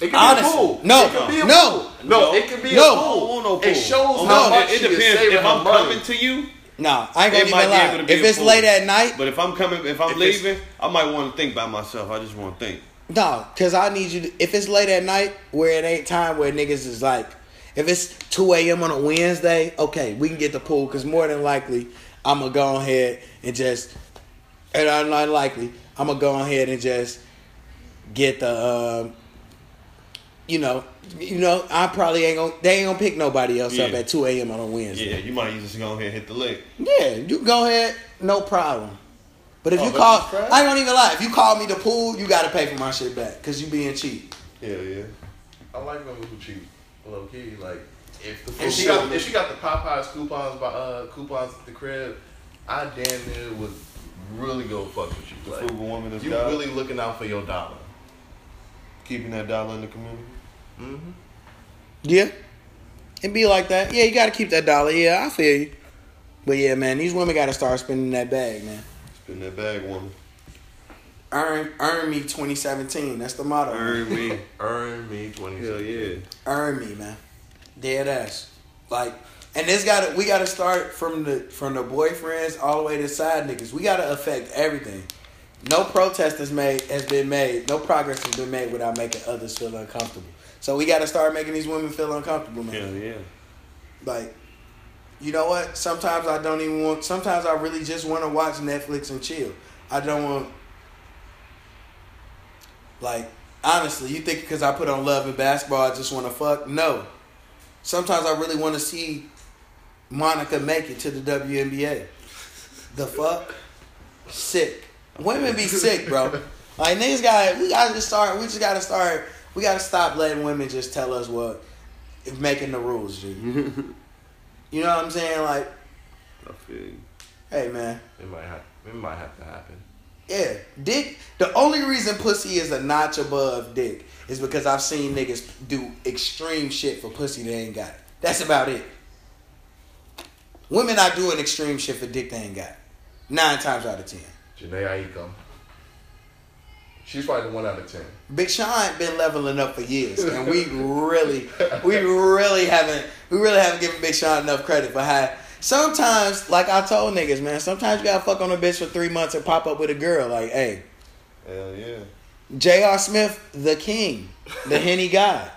It can Honestly, be a pool. No, it can be a no, pool. no, no. It can be no. a pool. No pool. It shows oh, how no. much it, it depends. If I'm money. coming to you. Nah, I ain't gonna even lie. If it's late at night, but if I'm coming, if I'm leaving, I might want to think by myself. I just want to think. No, cause I need you to, if it's late at night where it ain't time where niggas is like, if it's two a.m. on a Wednesday, okay, we can get the pool, cause more than likely I'm gonna go ahead and just, and I'm not likely I'm gonna go ahead and just get the, uh, you know, you know I probably ain't gonna, they ain't gonna pick nobody else yeah. up at two a.m. on a Wednesday. Yeah, you might just go ahead and hit the lick. Yeah, you go ahead, no problem. But if oh, you call, I don't even lie. If you call me the pool, you gotta pay for my shit back, cause you being cheap. Yeah, yeah. I like when people cheap, low key. Like if the if she got me. if she got the Popeyes coupons by uh, coupons at the crib, I damn near would really go fuck with you. Like, woman you dollar. really looking out for your dollar, keeping that dollar in the community. Mm-hmm. Yeah, it be like that. Yeah, you gotta keep that dollar. Yeah, I feel you. But yeah, man, these women gotta start spending that bag, man. In that bag, woman. Earn, earn me twenty seventeen. That's the motto. Earn me, earn me twenty seventeen. Hell yeah. Earn me, man. Dead ass. Like, and this got we got to start from the from the boyfriends all the way to side niggas. We got to affect everything. No protest has made has been made. No progress has been made without making others feel uncomfortable. So we got to start making these women feel uncomfortable, man. Hell yeah. Like. You know what? Sometimes I don't even want... Sometimes I really just want to watch Netflix and chill. I don't want... Like, honestly, you think because I put on Love and Basketball, I just want to fuck? No. Sometimes I really want to see Monica make it to the W N B A. The fuck? Sick. Women be sick, bro. Like, niggas got... We got to start... We just got to start... We got to stop letting women just tell us what... Making the rules, dude. You know what I'm saying? Like, I feel you. Hey, man. It might, ha- it might have to happen. Yeah. Dick, the only reason pussy is a notch above dick is because I've seen niggas do extreme shit for pussy they ain't got it. That's about it. Women are doing extreme shit for dick they ain't got it. Nine times out of ten. Janae Aiko. She's probably the one out of ten. Big Sean been leveling up for years, and we really, we really haven't, we really haven't given Big Sean enough credit for how. Sometimes, like I told niggas, man, sometimes you gotta fuck on a bitch for three months and pop up with a girl. Like, hey, hell yeah. J R. Smith, the king, the Henny guy.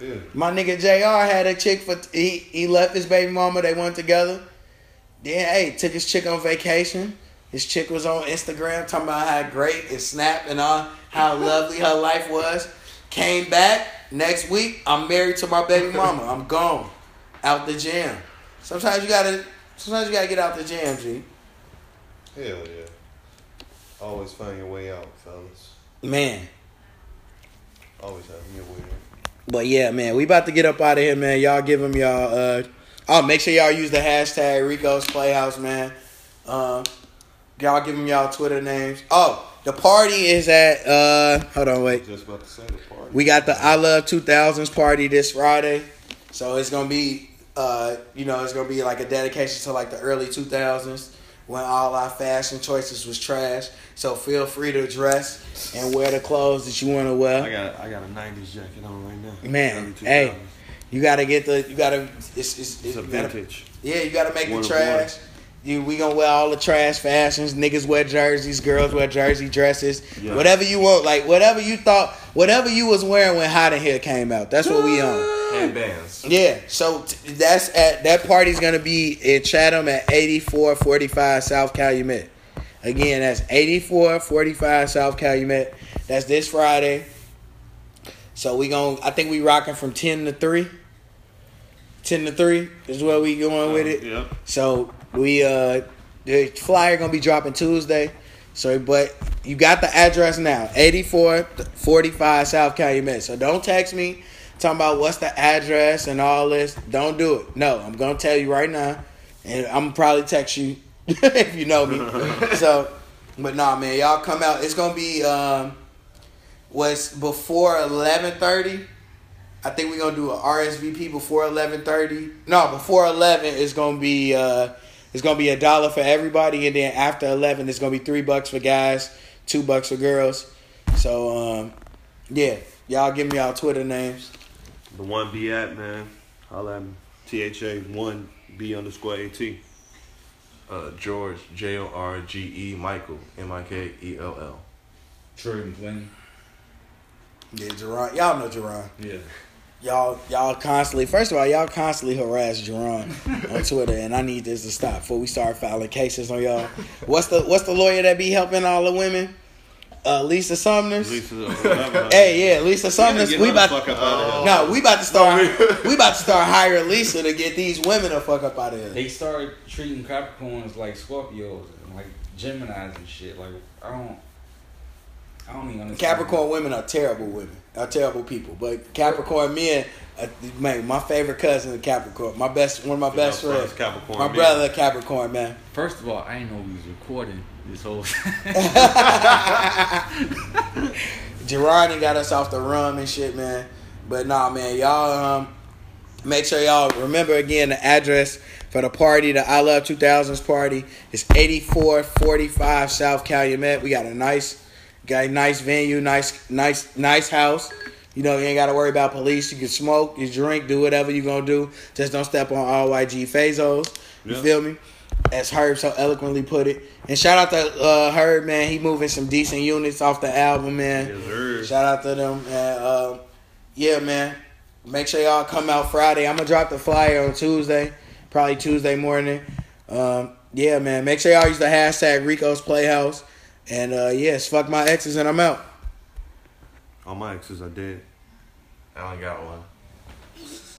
Yeah. My nigga J R had a chick for he he left his baby mama. They went together. Then hey, took his chick on vacation. This chick was on Instagram talking about how great and snap and all, how lovely her life was. Came back next week. I'm married to my baby mama. I'm gone, out the jam. Sometimes you gotta, sometimes you gotta get out the jam, G. Hell yeah. Always find your way out, fellas. Man. Always have your way out. But yeah, man, we about to get up out of here, man. Y'all give them y'all. Uh, oh, make sure y'all use the hashtag Rico's Playhouse, man. Um. Uh, Y'all give them y'all Twitter names. Oh, the party is at, uh, hold on, wait. Just about to say the party. We got the I Love two thousands party this Friday. So it's going to be, uh, you know, it's going to be like a dedication to like the early two thousands when all our fashion choices was trash. So feel free to dress and wear the clothes that you want to wear. I got I got a nineties jacket on right now. Man, hey, you got to get the, you got to, it's, it's, it's a vintage. Gotta, yeah, you got to make the trash. You, we gonna wear all the trash fashions. Niggas wear jerseys. Girls wear jersey dresses. Yeah. Whatever you want. Like, whatever you thought. Whatever you was wearing when Hot in Here came out. That's what we on. And bands. Yeah. So, t- that's at that party's gonna be in Chatham at eighty-four forty-five South Calumet. Again, that's eighty-four forty-five South Calumet. That's this Friday. So, we gonna... I think we rocking from ten to three. ten to three is where we going um, with it. Yeah. So... We uh The flyer gonna be dropping Tuesday. So, but you got the address now, eighty-four forty-five South Calumet. So don't text me talking about what's the address and all this. Don't do it. No, I'm gonna tell you right now, and I'm probably text you if you know me. So, but nah, man, y'all come out. It's gonna be um, what's before eleven thirty. I think we're gonna do an R S V P before eleven thirty. No, before eleven it's gonna be uh, it's gonna be a dollar for everybody, and then after eleven it's gonna be three bucks for guys, two bucks for girls. So um, yeah, y'all give me y'all Twitter names. The one be at, man. Holla at me. T H A one B underscore A T. Uh, George J O R G E Michael M I K E L L. True McLean. Yeah, Jerron. Y'all know Jerron. Yeah. Y'all, y'all constantly. First of all, y'all constantly harass Jerron on Twitter, and I need this to stop before we start filing cases on y'all. What's the What's the lawyer that be helping all the women? Uh, Lisa Sumners. Lisa, whatever. Hey, yeah, Lisa Sumners. We about to, uh, no, we about to start. we about to start hiring Lisa to get these women to fuck up out of here. They started treating Capricorns like Scorpios and like Geminis and shit. Like I don't. I don't even understand. Capricorn women are terrible women, are terrible people. But Capricorn men, uh, man, my favorite cousin is Capricorn. My best, one of my yeah, best friends, Capricorn. My man. brother, Capricorn man. First of all, I didn't know we was recording this whole thing. Gerard got us off the rum and shit, man. But nah, man, y'all um, make sure y'all remember again the address for the party, the I Love two thousands party. It's eighty-four forty-five South Calumet. We got a nice. Got a nice venue, nice, nice, nice house. You know, you ain't got to worry about police. You can smoke, you drink, do whatever you gonna do. Just don't step on R Y G Fazos. You yeah. feel me? As Herb so eloquently put it. And shout out to uh, Herb, man. He moving some decent units off the album, man. Yes, sir. Shout out to them. And, uh, yeah, man. Make sure y'all come out Friday. I'm gonna drop the flyer on Tuesday, probably Tuesday morning. Um, yeah, man. Make sure y'all use the hashtag Rico's Playhouse. And uh, yes, fuck my exes and I'm out. All my exes are dead. I only got one.